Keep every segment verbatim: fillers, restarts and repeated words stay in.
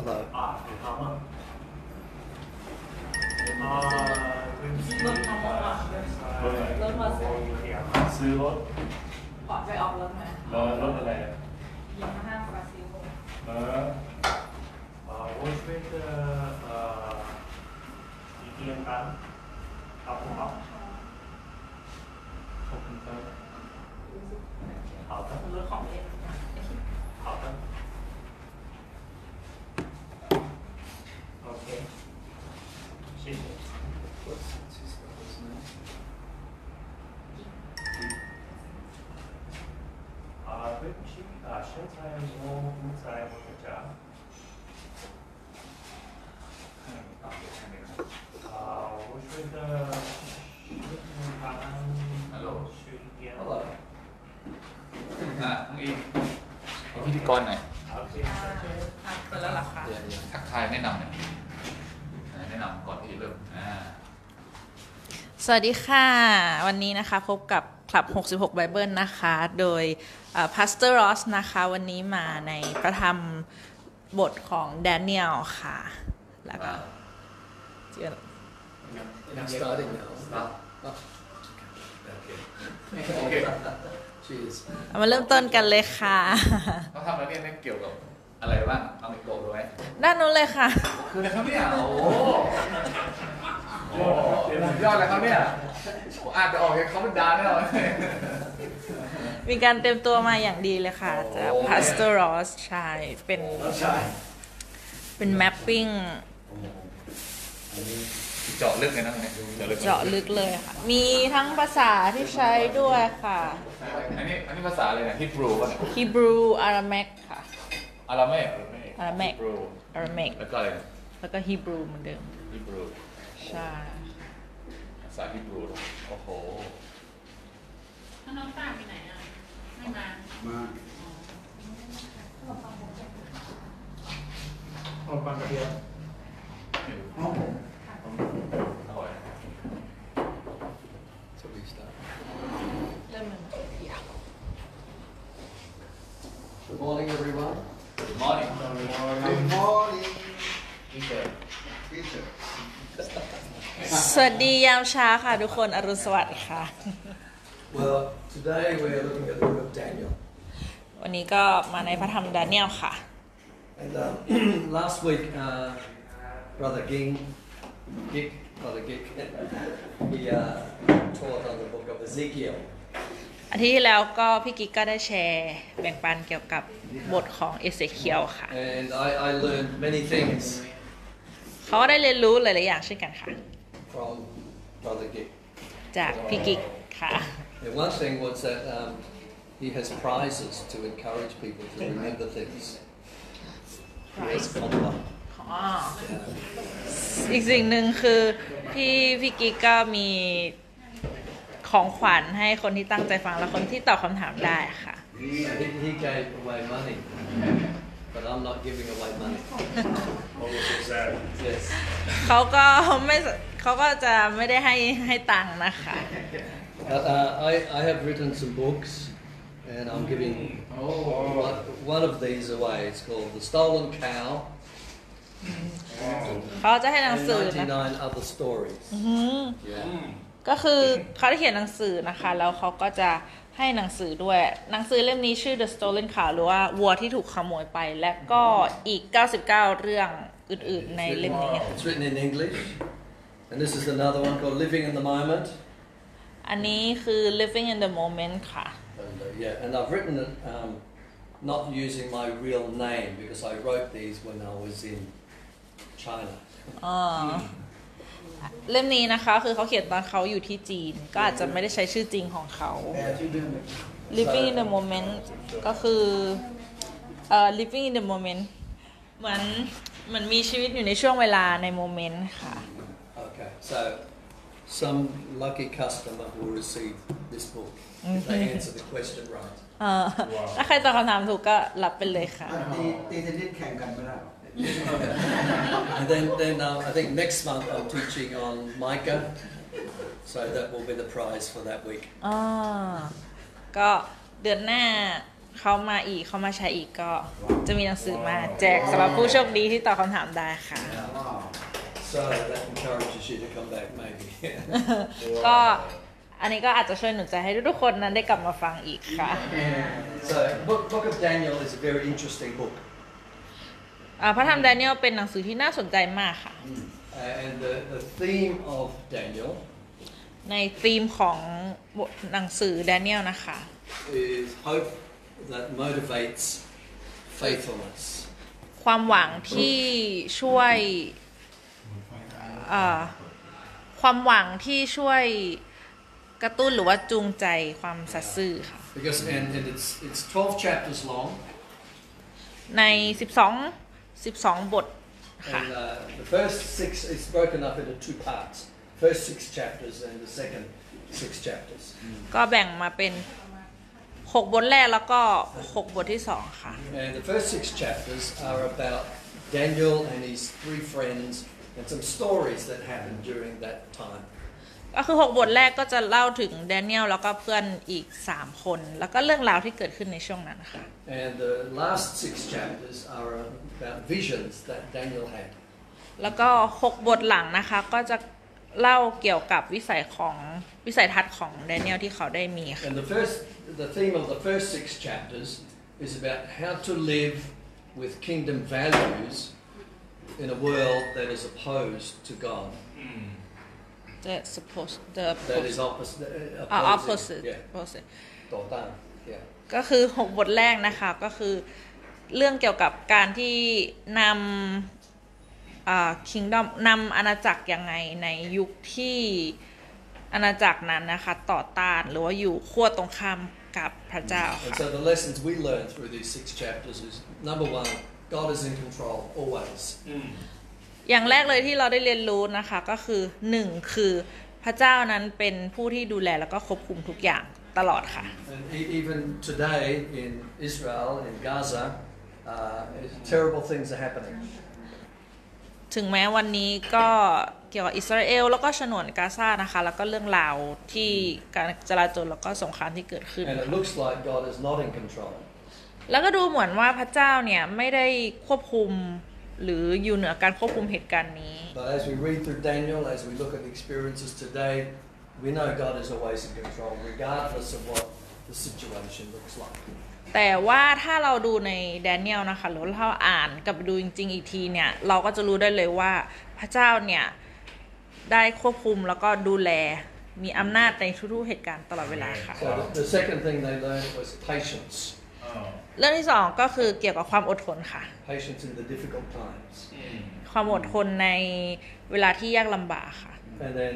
Hello. What's with the Indian band? Okay. Uh, which uh, Shadrach is all inside the jar. Uh, which with the Hello. Hello. Ah, Lee. พิธีกรหน่อยคนละหลักค่ะเดี๋ยวๆทักทายแนะนำหน่อยแนะนำก่อนที่เริ่มสวัสดีค่ะวันนี้นะคะพบกับ Club หกสิบหก Bible นะคะโดยพาสเตอร์รอสนะคะวันนี้มาในพระธรรมบทของ Daniel ค่ะแล้วก็เดี๋ยว starting now start okay okay cheers มาเริ่มต้นกันเลยค่ะเขาทำอะไรเนี่ยเกี่ยวกับอะไรบ้างเอาอีกโกดูไหมด้านนู้นเลยค่ะคืออะไรครับเนี่ยโอ้โหยอดเลยครับเนี่ยอาจจะออกเขาเป็นดาแน่นอนมีการเตรียมตัวมาอย่างดีเลยค่ะจากพาสเตอร์รอสใช่เป็นเป็นแมปปิ้งเจาะลึกเลยนะเจาะลึกเลยค่ะมีทั้งภาษาที่ใช้ด้วยค่ะอันนี้อันนี้ภาษาอะไรนะฮีบรูว่าฮีบรูอารามิกค่ะอารามิกอารามิกอารามิกแล้วก็อะไรแล้วก็ฮีบรูเหมือนเดิมฮีบรูใช่ภาษาฮีบรูโอ้โหน้องตาไปไหนอ่ะไม่มามาขอฟังกระเทียมอ๋อGood morning, everyone. Good morning. Good morning. Peter. Peter. สวัสดียามเช้าค่ะทุกคนอรุณสวัสดิ์ค่ะ Well, today we're looking at the book of Daniel. วันนี้ก็มาในพระธรรมดาเนียลค่ะ And uh, last week, uh, Brother Ging, Gig, Brother Gig, he uh, taught on the book of Ezekiel.อาทิตย์ที่แล้วก็พี่กิ๊กก็ได้แชร์แบ่งปันเกี่ยวกับบทของเอเสเคียลค่ะ And I I learned many things เขาได้เรียนรู้หลายๆอย่างเช่นกันค่ะ From Brother Gig จากพี่กิ๊กค่ะ And one thing was that um, he has prizes to encourage people to remember things. Prize อ๋ออีกสิ่งหนึ่งคือพี่พี่กิ๊กก็มีของขวัญให้คนที่ตั้งใจฟังและคนที่ตอบคำถามได้ค่ะ He gave away money, but I'm not giving away money. Yes. เขาก็ไม่เขาก็จะไม่ได้ให้ให้ตังค์นะคะ I I have written some books, and I'm giving one of these away. It's called The Stolen Cow. เขาจะให้หนังสือนะ ninety-nine other stories. Yeah.ก็คือเขาได้เขียนหนังสือนะคะแล้วเขาก็จะให้หนังสือด้วยหนังสือเล่มนี้ชื่อ The Stolen Cow หรือว่าวัวที่ถูกขโมยไปและก็อีกเก้าสิบเก้าเรื่องอื่นๆในเล่มนี้ It's written in English and this is another one called Living in the Moment อันนี้คือ Living in the Moment ค่ะ Yeah and I've written it um, not using my real name because I wrote these when I was in China อ๋อเล่มนี้นะคะคือเขาเขียนตอนเขาอยู่ที่จีนก็อาจจะไม่ได้ใช้ชื่อจริงของเขา Living in the Moment ก็คือเอ่อ Living in the Moment เหมือนเหมือนมีชีวิตอยู่ในช่วงเวลาในโมเมนต์ค่ะ Okay so some lucky customer will receive this book if they answer the question right เอ่อถ้าใครตอบคำถามถูกก็รับไปเลยค่ะตีจะเล่นแข่งกันมั้ยล่ะAnd then, then uh, I think next month I'm teaching on Micah, so that will be the prize for that week. อ๋อก็เดือนหน้า เขามาอีกเขามาใช้อีกก็จะมีหนังสือมาแจกสำหรับผู้โชคดีที่ตอบคำถามได้ค่ะก็อันนี้ก็อาจจะช่วยหนุนใจให้ทุกคนนั้นได้กลับมาฟังอีกค่ะ So Book of Daniel is a very interesting book. พระธรรม Daniel เป็นหนังสือที่น่าสนใจมากค่ะ And the the theme of Daniel ในธีมของหนังสือ Daniel นะคะ is hope that motivates faithfulness. ความหวังที่ช่วยความหวังที่ช่วยกระตุ้นหรือว่าจูงใจความสัตย์ซื่อค่ะ Because and it's it's twelve chapters long ในสิบสอง สิบสองบทค่ะ And uh, the first six is broken up into two parts first six chapters and the second six chapters ก็แบ่งมาเป็นหกบทแรกแล้วก็หกบทที่สองค่ะ And the first six chapters are about Daniel and his three friends and some stories that happened during that timeก็คือหกบทแรกก็จะเล่าถึงแดเนียลแล้วก็เพื่อนอีกสามคนแล้วก็เรื่องราวที่เกิดขึ้นในช่วงนั้นค่ะ And the last six chapters are about visions that Daniel had แล้วก็หกบทหลังนะคะก็จะเล่าเกี่ยวกับวิสัยของวิสัยทัศน์ของแดเนียลที่เขาได้มีค่ะ And the first the theme of the first six chapters is about how to live with kingdom values in a world that is opposed to God.That supposed the that is opposite uh, opposite opposite ต่อต้าน yeah ก็คือหกบทแรกนะคะก็คือเรื่องเกี่ยวกับการที่นำอ่า kingdom นำอาณาจักรยังไงในยุคที่อาณาจักรนั้นนะคะต่อต้านหรือว่าอยู่ขั้วตรงข้ามกับพระเจ้าค่ะ So the lessons we learn through these six chapters is number one God is in control always อย่างแรกเลยที่เราได้เรียนรู้นะคะก็คือหนึ่งคือพระเจ้านั้นเป็นผู้ที่ดูแลแล้วก็ควบคุมทุกอย่างตลอดค่ะ Even today in Israel in Gaza terrible things are happening ถึงแม้วันนี้ก็เกี่ยวกับอิสราเอลแล้วก็ฉนวนกาซานะคะแล้วก็เรื่องราวที่การจราจรแล้วก็สงครามที่เกิดขึ้น And it looks like God is not in control แล้วก็ดูเหมือนว่าพระเจ้าเนี่ยไม่ได้ควบคุมหรืออยู่เหนือการควบคุมเหตุการณ์นี้ But as we read through Daniel, as we look at the experiences today, we know God is always in control, regardless of what the situation looks like. แต่ว่าถ้าเราดูใน Daniel นะคะหรือเราอ่านกับดูจริงๆอีกทีเนี่ยเราก็จะรู้ได้เลยว่าพระเจ้าเนี่ยได้ควบคุมแล้วก็ดูแลมีอำนาจในทุกๆเหตุการณ์ตลอดเวลาค่ะ So the second thing they learned was patience.เรื่องที่สองก็คือเกี่ยวกับความอดทนค่ะ Patience in the difficult times ความอดทนในเวลาที่ยากลำบากค่ะ And then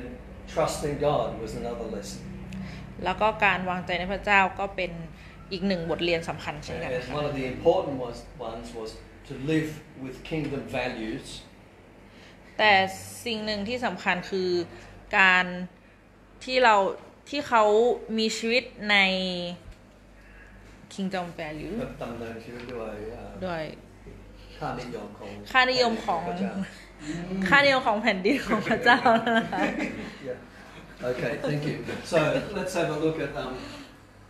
trusting God was another lesson แล้วก็การวางใจในพระเจ้าก็เป็นอีกหนึ่งบทเรียนสำคัญเช่นกันค่ะ One of the important ones was to live with kingdom values แต่สิ่งหนึ่งที่สำคัญคือการที่เราที่เขามีชีวิตในkingdom value ดำเนินชีวิตด้วยด้วยค่านิยมของค่านิยมของค่านิยมของแผ่นดินของพระเจ้านะคะ Okay thank you so let's have a look at um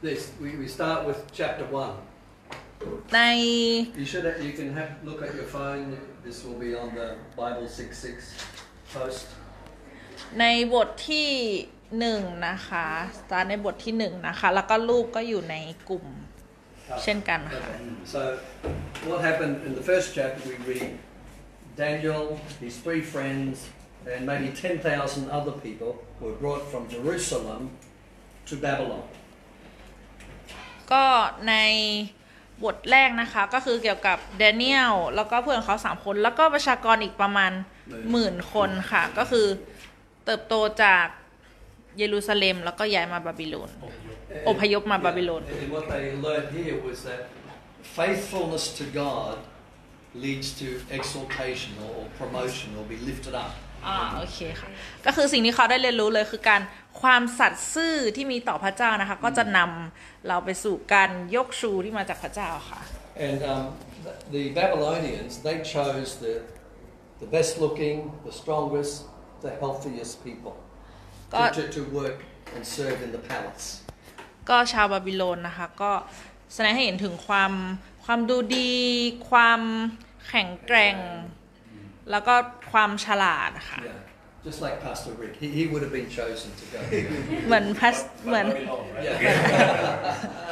this we we start with chapter one ใน You should you can have look at your phone this will be on the Bible sixty-six post ในบทที่หนึ่งนะคะ start ในบทที่หนึ่งนะคะแล้วก็รูปก็อยู่ในกลุ่มเช่นกันค่ะ So what happened in the first chapter we read Daniel his three friends and maybe ten thousand other people were brought from Jerusalem to Babylon ก็ในบทแรกนะคะก็คือเกี่ยวกับ Daniel แล้วก็เพื่อนเขาสามคนแล้วก็ประชากรอีกประมาณหมื่นคนค่ะก็คือเติบโตจากเยรูซาเล็มแล้วก็ย้ายมาบาบิโลนอพยพมาบาบิโลน And what they learned here was that faithfulness to God leads to exaltation or promotion or be lifted up อ่าโอเคค่ะก็คือสิ่งที่เขาได้เรียนรู้เลยคือการความสัตย์ซื่อที่มีต่อพระเจ้านะคะก็จะนำเราไปสู่การยกชูที่มาจากพระเจ้าค่ะ And um, the Babylonians they chose the the best looking, the strongest, the healthiest people to to work and serve in the palaceก็ชาวบาบิโลนนะคะก็ แสดงให้เห็นถึงความความดูดีความแข็งแกร่งแล้วก็ความฉลาดค่ะ just like Pastor Rick he he would have been chosen to go เหมือนพัสเหมือน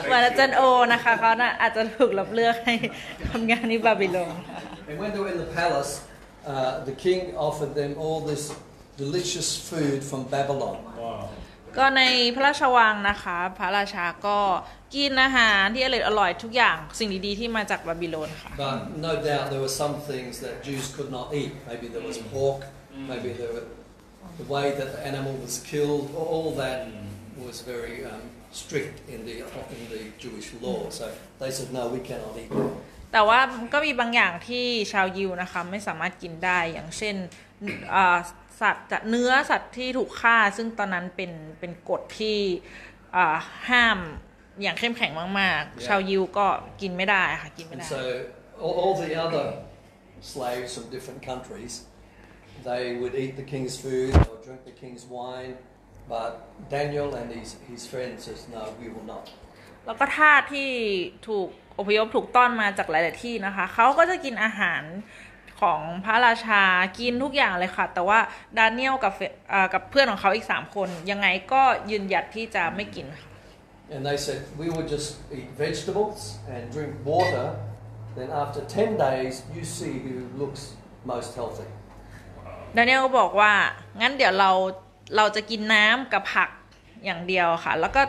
เหมือนอาจารย์โอนะคะเขาน่ะอาจจะถูกรับเลือกให้ทำงานที่บาบิโลน and when they were in the palace uh, the king offered them all this delicious food from Babylon ก็ในพระราชวังนะคะพระราชาก็กินอาหารที่อร่อยอร่อยทุกอย่างสิ่งดีๆที่มาจากบาบิโลนค่ะ But no doubt there were some things that Jews could not eat. Maybe there was pork. Maybe there were the way that the animal was killed. All that was very um, strict in the in the Jewish law. So they said no, we cannot eat. แต่ว่าก็มีบางอย่างที่ชาวยิวนะคะไม่สามารถกินได้อย่างเช่นสัตว์เนื้อสัตว์ที่ถูกฆ่าซึ่งตอนนั้นเป็นเป็นกฎที่ห้ามอย่างเข้มแข็งมากๆชาวยิวก็กินไม่ได้ค่ะกินไม่ได้ So all the other slaves from different countries they would eat the king's food or drink the king's wine but Daniel and his his friends says no we will not แล้วก็ทาสที่ถูกอพยพถูกต้อนมาจากหลายๆที่นะคะเขาก็จะกินอาหารของพระราชากินทุกอย่างเลยค่ะแต่ว่าดาเนียลกับกับเพื่อนของเขาอีกสามคนยังไงก็ยืนหยัดที่จะไม่กิน And they said we will just eat vegetables and drink water then after ten days you see who looks most healthy ดาเนียลบอกว่างั้นเดี๋ยวเราเราจะกินน้ำกับผักอย่างเดียวค่ะแล้วก็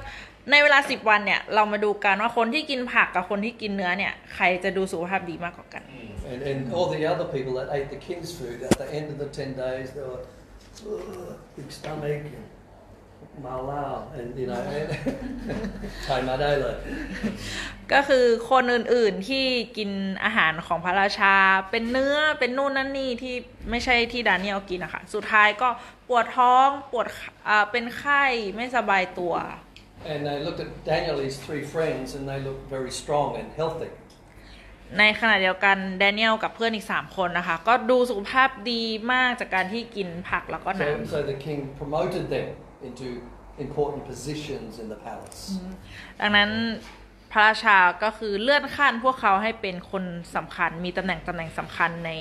ในเวลาสิบวันเนี่ยเรามาดูกันว่าคนที่กินผักกับคนที่กินเนื้อเนี่ยใครจะดูสุขภาพดีมากกว่ากัน and, and all the other people that ate the king's food at the end of the ten days they were big stomach and malal and you know time not I like ก็คือคนอื่นๆที่กินอาหารของพระราชาเป็นเนื้อเป็นนู่นนั่นนี่ที่ไม่ใช่ที่ดาเนียลกินนะคะสุดท้ายก็ปวดท้องปวดอ่าเป็นไข้ไม่สบายตัวAnd they looked at Daniel and his three friends and they looked very strong and healthy. ในขณะเดียวกัน Daniel กับเพื่อนอีกสามคนนะคะก็ดูสุขภาพดีมากจากการที่กินผักแล้วก็น้ำ So the king promoted them into important positions in the palace. ดังนั้นพระราชาก็คือเลื่อนขั้นพวกเขาให้เป็นคนสำคัญมีตำแหน่งตำแหน่งสำคัญใน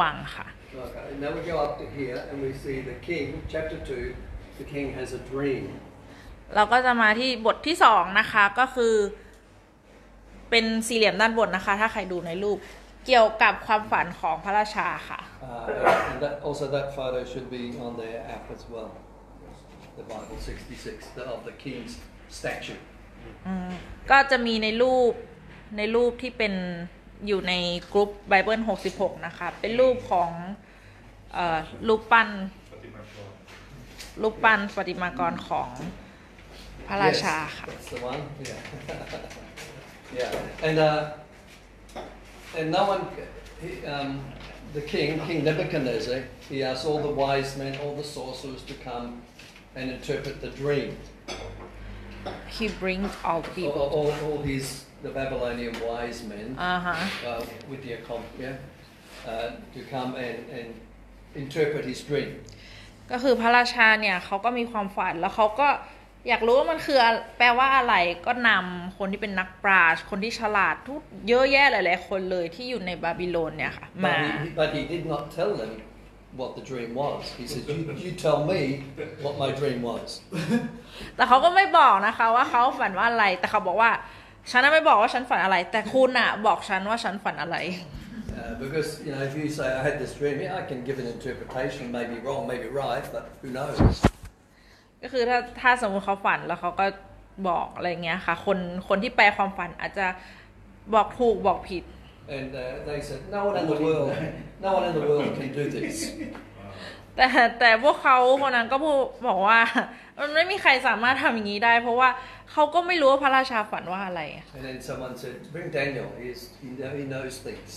วังค่ะ Okay. And now we go up to here and we see the king chapter two. The king has a dream.เราก็จะมาที่บทที่สองนะคะก็คือเป็นสี่เหลี่ยมด้านบนนะคะถ้าใครดูในรูปเกี่ยวกับความฝันของพระราชาค่ะ uh, and that, also that photo should be on the app as well the Bible sixty-six the of the king's statue ก็จะมีในรูปในรูปที่เป็นอยู่ในกรุ๊ป Bible sixty-sixนะคะเป็นรูปของเอ่อรูปปั้นรูปปั้นปฏิมากรของพระราชาค่ะ Yes, that's the one. Yeah. yeah. And uh, and no one, he, um, the king, King Nebuchadnezzar, he asked all the wise men, all the sorcerers to come and interpret the dream. He brings all the people. All, all, all his the Babylonian wise men. Uh-huh. Uh, with their comp, yeah, uh, to come and and interpret his dream. ก็คือพระราชาเนี่ยเขาก็มีความฝันแล้วเขาก็อยากรู้ว่ามันคือแปลว่าอะไรก็นำคนที่เป็นนักปราชญ์คนที่ฉลาดทุกเยอะแยะหลายๆคนเลยที่อยู่ในบาบิโลนเนี่ยค่ะมา But he did not tell them what the dream was. He said, you, you tell me what my dream was. แต่เขาก็ไม่บอกนะคะว่าเขาฝันว่าอะไรแต่เขาบอกว่าฉันไม่บอกว่าฉันฝันอะไรแต่คุณน่ะบอกฉันว่าฉันฝันอะไร uh, Because you know if you say I had this dream, yeah, I can give an interpretation, maybe wrong, maybe right, but who knows.ก็คือถ้าถ้าสมมติเขาฝันแล้วเขาก็บอกอะไรเงี้ยค่ะคนคนที่แปลความฝันอาจจะบอกถูกบอกผิด And uh, they said no one in the world no one in the world can do this แต่แต่พวกเขาคนนั้นก็บอกว่ามันไม่มีใครสามารถทำอย่างนี้ได้เพราะว่าเขาก็ไม่รู้ว่าพระราชาฝันว่าอะไร And then someone said bring Daniel he is he knows things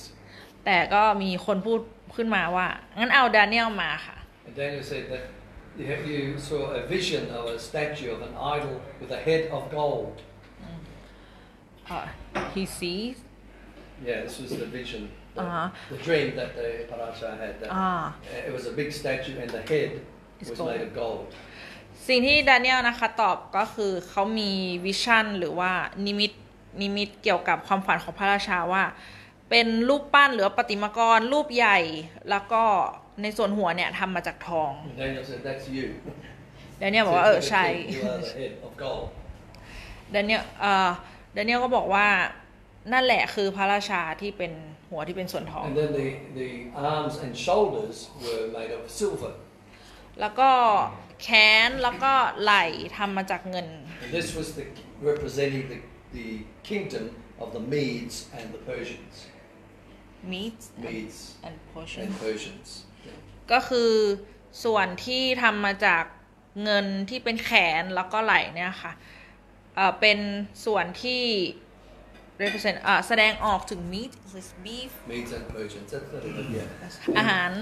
แต่ก็มีคนพูดขึ้นมาว่างั้นเอาดาเนียลมาค่ะ And Daniel said that You saw a vision of a statue of an idol with a head of gold. Uh, he sees. Yeah, this was the vision, the, uh-huh. the dream that the Paracha had. That uh-huh. It was a big statue, and the head it's was gold. made of gold. สิ่งที่ดาเนียลนะคะตอบก็คือเขามีวิชั่นหรือว่านิมิตนิมิตเกี่ยวกับความฝันของพระราชาว่าเป็นรูปปั้นหรือประติมากรรูปใหญ่แล้วก็ในส่วนหัวเนี่ยทำมาจากทองดาเนียลบอกว่าเออใช่ดาเนียลเอ่อดาเนียลก็บอกว่านั่นแหละคือพระราชาที่เป็นหัวที่เป็นส่วนทองแล้วก็แขนแล้วก็ไหล่ทำมาจากเงิน This was the representing the the kingdom of the Medes and the Persians. Medes and Persians. ก็คือส่วนที่ทำมาจากเงินที่เป็นแขนแล้วก็ไหล่เนี่ยค่ะเอ่อเป็นส่วนที่ represent เอ่อแสดงออกถึง meat is beef meat and Persians อาหาร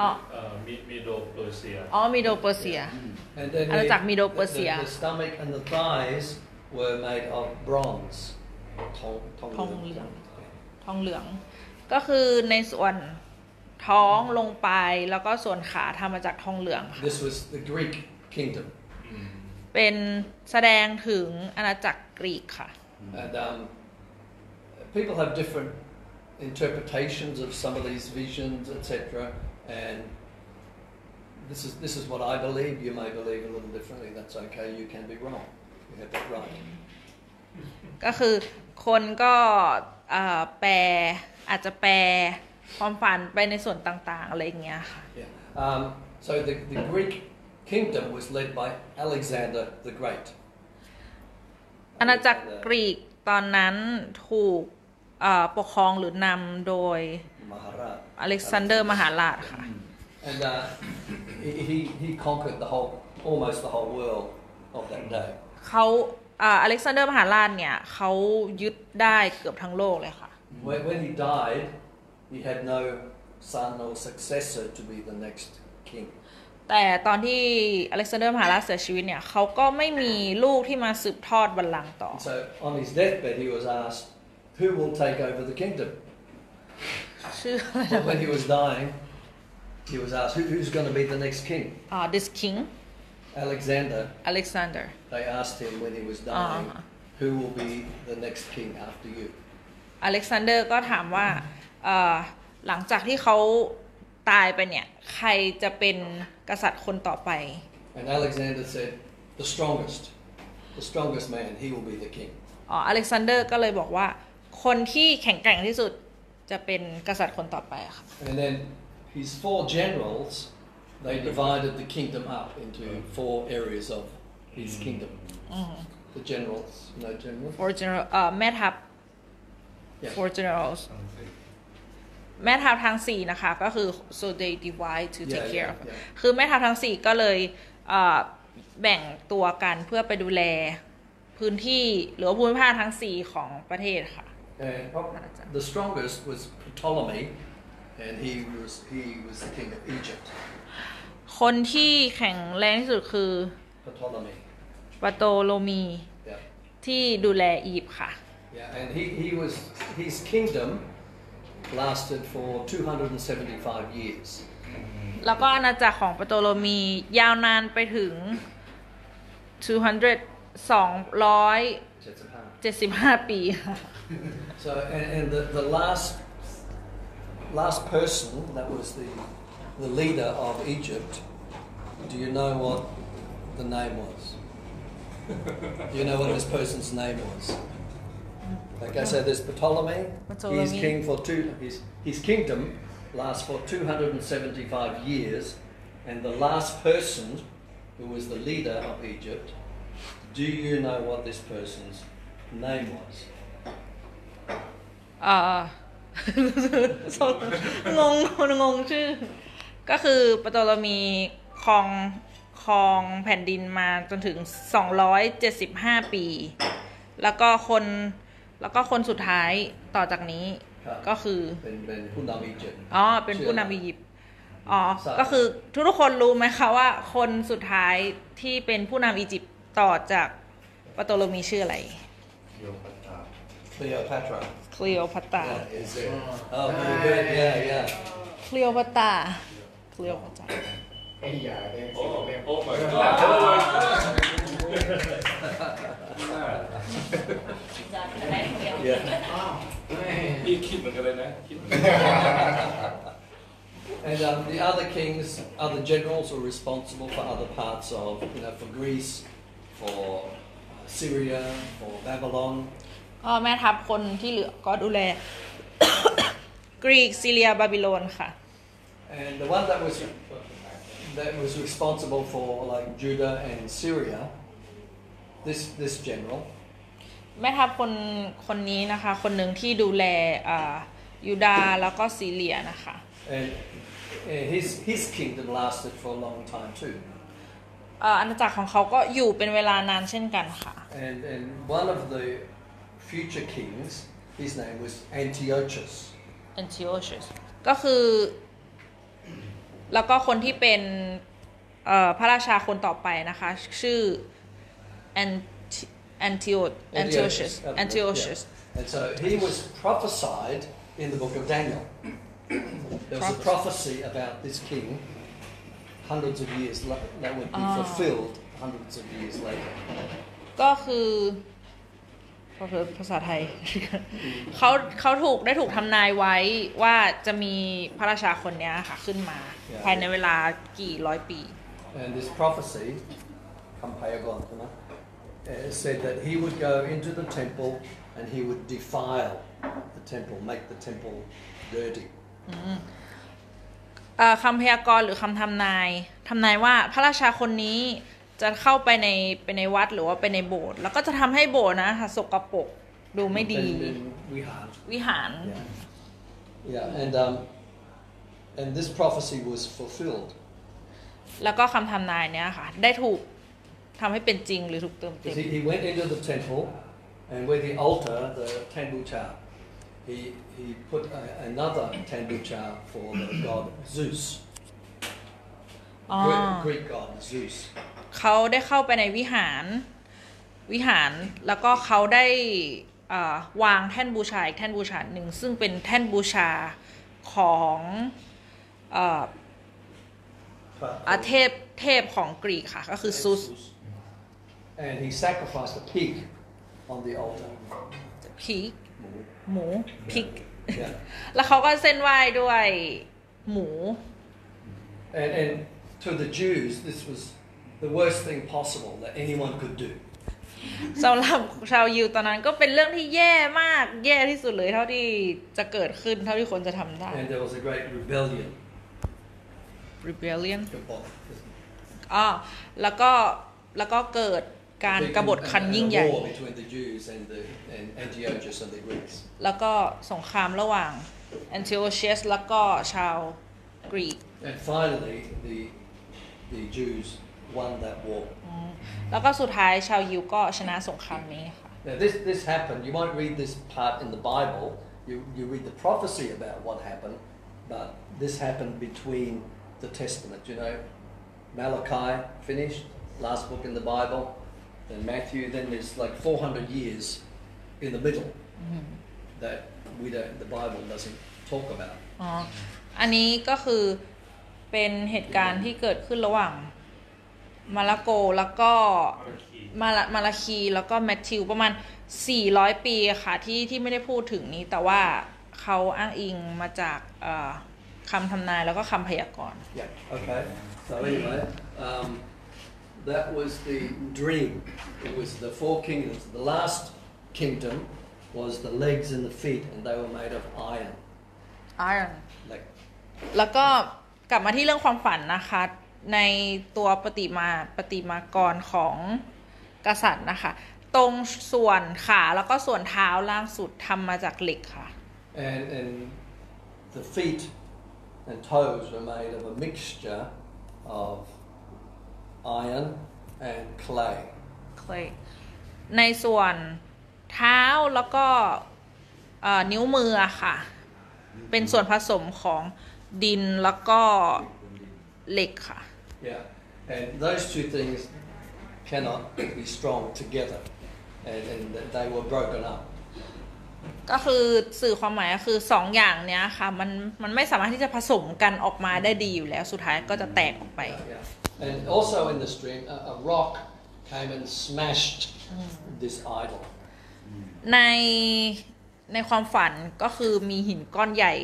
อ๋อมีมีโดเปอร์เซียอ๋อมีโดเปอร์เซียอาณาจักรมีโดเปอร์เซีย The stomach and the thighs were made of bronze ทองทองเหลืองทองเหลืองก็คือในส่วนท้องลงไปแล้วก็ส่วนขาทำมาจากทองเหลือง This was the Greek kingdom เป็นแสดงถึงอาณาจักรกรีกค่ะ And um, people have different interpretations of some of these visions et cetera. And this is this is what I believe. You may believe a little differently. That's okay. You can be wrong. You have that right. ก็คือคนก็แปลอาจจะแปลความฝันไปในส่วนต่างๆอะไรอย่างเงี้ยค่ะ yeah. um, So the the Greek kingdom was led by Alexander the Great. อาณาจักรกรีกตอนนั้นถูกปกครองหรือนำโดยอเล็กซานเดอร์มหาราชค่ะ And uh, he he conquered the whole almost the whole world of that day. เขาอเล็กซานเดอร์มหาราชเนี่ยเขายึดได้เกือบทั้งโลกเลยค่ะ When when he died.He had no son or successor to be the next king. แต่ตอนที่อเล็กซานเดอร์มหาราชเสียชีวิตเนี่ยเขาก็ไม่มีลูกที่มาสืบทอดบัลลังก์ต่อ So on his deathbed he was asked, "Who will take over the kingdom?" When he was dying, he was asked, "Who's going to be the next king?" Ah, this king. Alexander. Alexander. They asked him when he was dying, "Who will be the next king after you?" Alexander ก็ถามว่าหลังจากที่เขาตายไปเนี่ยใครจะเป็นกษัตริย์คนต่อไป And Alexander said the strongest the strongest man he will be the king อ๋อ Alexander ก็เลยบอกว่าคนที่แข็งแกร่งที่สุดจะเป็นกษัตริย์คนต่อไปค่ะ And then his four generals they divided the kingdom up into four areas of his kingdom the generals no generals four general เอ่อแม่ทัพ four generalsแม่ทัพทั้งสี่นะคะก็คือ so they divide to take care of คือแม่ทัพทั้งสี่ก็เลยแบ่งตัวกันเพื่อไปดูแลพื้นที่หรือภูมิภาคทั้งสี่ของประเทศค่ะ The strongest was Ptolemy and he was he was the king of Egypt คนที่แข็งแรงที่สุดคือ Ptolemy Ptolemy ที่ดูแลอียิปต์ค่ะ Yeah and he he was his kingdom.lasted for two hundred seventy-five years แล้วก็อาณาจักรของปโตโลมียาวนานไปถึงtwo hundred สองร้อยเจ็ดสิบห้า ปีค่ะ So and, and the the last last person that was the the leader of Egypt do you know what the name was do you know what this person's name was Okay, so there's Ptolemy. Ptolemy. He's king for two. His his kingdom lasts for two hundred seventy-five years, and the last person who was the leader of Egypt. Do you know what this person's name was? Ah, งงงงชื่อก็คือปโตเลมีครองครองแผ่นดินมาจนถึงสองร้อยเจ็ดสิบห้าปีแล้วก็คนแล้วก็คนสุดท้ายต่อจากนี้ก็คือเป็นเป็นผู้นำอียิปต์อ๋อเป็นผู้นำอียิปต์อ๋อก็คือทุกคนรู้ไหมคะว่าคนสุดท้ายที่เป็นผู้นำอียิปต์ต่อจากปโตเลมีชื่ออะไรคลีโอพัตราคลีโอพัตราคลีโอพัตราคลีโอพัตรา Yeah, they oh, them. Oh my God! Oh my God! Yeah. He kid like that. And um, the other kings, other generals, were responsible for other parts of, you know, for Greece, for Syria, for Babylon. ก็แม่ทัพคนที่เหลือก็ดูแลกรีกซีเรียบาบิโลนค่ะ And the one that was that was responsible for like Judah and Syria, this this general. แม่ทัพคนคนนี้นะคะคนหนึ่งที่ดูแลยูดาห์แล้วก็ซีเรียนะคะ And his his kingdom lasted for a long time too.อาณาจักรของเขาก็อยู่เป็นเวลานานเช่นกันค่ะ and, and one of the future kings his name was Antiochus Antiochus ก็คือแล้วก็คนที่เป็นเอ่อพระราชาคนต่อไปนะคะชื่อ Antiochus Antiochus Antiochus and so he was prophesied in the book of Daniel there was a prophecy about this king hundreds of years that would be fulfilled hundreds of years later ก็คือภาษาไทยเขาเขาถูกได้ถูกทำนายไว้ว่าจะมีพระราชาคนนี้ค่ะขึ้นมาภายในเวลากี่ร้อยปี And this prophecy from Babylon said that he would go into the temple and he would defile the temple make the temple dirtyคำพยากรณ์หรือคำทำนายทำนายว่าพระราชาคนนี้จะเข้าไปในไปในวัดหรือว่าไปในโบสถ์แล้วก็จะทำให้โบสถ์นะค่ะสกปรกดูไม่ดีวิหารวิหาร yeah. yeah and um and this prophecy was fulfilled แล้วก็คำทำนายเนี้ยค่ะได้ถูกทำให้เป็นจริงหรือถูกเติมเต็ม he went into the temple and where the altar the tanbuchar he he put a, another tanbuchar for the god Zeus Greek, Greek god Zeusเขาได้เข้าไปในวิหารวิหารแล้วก็เขาได้วางแท่นบูชาอีกแท่นบูชาหนึ่งซึ่งเป็นแท่นบูชาของอาเทพเทพของกรีกค่ะก็คือซุส and he sacrificed a pig on the altar pig หมู pig แล้วเขาก็เส้นไหว้ด้วยหมู and and to the Jews this was the worst thing possible that anyone could do สำหรับชาวยิวตอนนั้นก็เป็นเรื่องที่แย่มากแย่ที่สุดเลยเท่าที่จะเกิดขึ้นเท่าที่คนจะทำได้ and there was a great rebellion rebellion อ๋อแล้วก็แล้วก็เกิดการกบฏครั้งยิ่งใหญ่แล้วก็สงครามระหว่าง Antiochus แล้วก็ชาวกรีก and finally the the Jews won that war แล้วก็สุดท้ายชาวยิวก็ชนะสงครามนี้ค่ะ this this happened you might read this part in the Bible you you read the prophecy about what happened but this happened between the Testament you know Malachi finished last book in the Bible then Matthew then there's like four hundred years in the middle that we don't the Bible doesn't talk about อ๋ออันนี้ก็คือเป็นเหตุการณ์ที่เกิดขึ้นระหว่างมาระโกแล้วก็มาละมาลาคีแล้วก็แมทธิวประมาณสี่ร้อยปีค่ะที่ที่ไม่ได้พูดถึงนี้แต่ว่าเขาอ้างอิงมาจากคำทำนายแล้วก็คำพยากรณ์ yeah. okay so anyway um, that was the dream it was the four kingdoms the last kingdom was the legs and the feet and they were made of iron iron like แล้วก็กลับมาที่เรื่องความฝันนะคะในตัวปฏิมาปฏิมากรของกษัตริย์นะคะตรงส่วนขาแล้วก็ส่วนเท้าล่างสุดทำมาจากเหล็กค่ะ and and the feet and toes were made of a mixture of iron and clay clay ในส่วนเท้าแล้วก็นิ้วมือค่ะเป็นส่วนผสมของดินแล้วก็เหล็กค่ะ yeah and those two things cannot be strong together and, and they were broken up ก็คือสื่อความหมายก็คือสองอย่างเนี้ยค่ะมันมันไม่สามารถที่จะผสมกันออกมาได้ดีอยู่แล้วสุดท้ายก็จะแตกออกไป And also in the dream a rock came and smashed this idol ในในความฝันก็คือมีหินก้อนใหญ่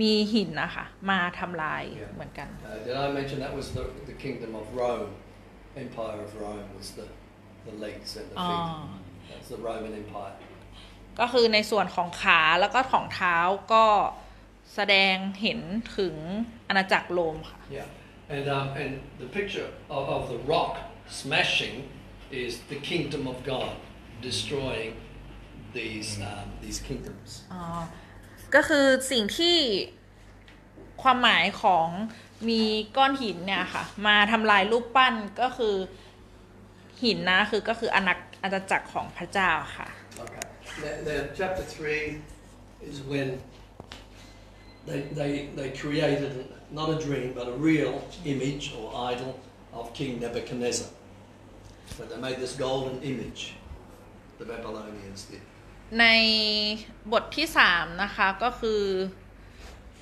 มีหินนะคะมาทำลาย yeah. เหมือนกัน uh, Did I mention that was the, the kingdom of Rome Empire of Rome was the the legs and the feet oh. That's the Roman Empire ก็คือในส่วนของขาแล้วก็ของเท้าก็แสดงเห็นถึงอาณาจักรโรมค่ะ Yeah and um and the picture of of the rock smashing is the kingdom of God destroying these um these kingdoms อ๋อก็คือสิ่งที่ความหมายของมีก้อนหินเนี่ยค่ะมาทำลายรูปปั้นก็คือหินนะคือก็คืออาณาจักรของพระเจ้าค่ะ Okay. Now chapter three is when they they they created not a dream but a real image or idol of King Nebuchadnezzar. So they made this golden image. The Babylonians did.ในบทที่สามนะคะก็คือ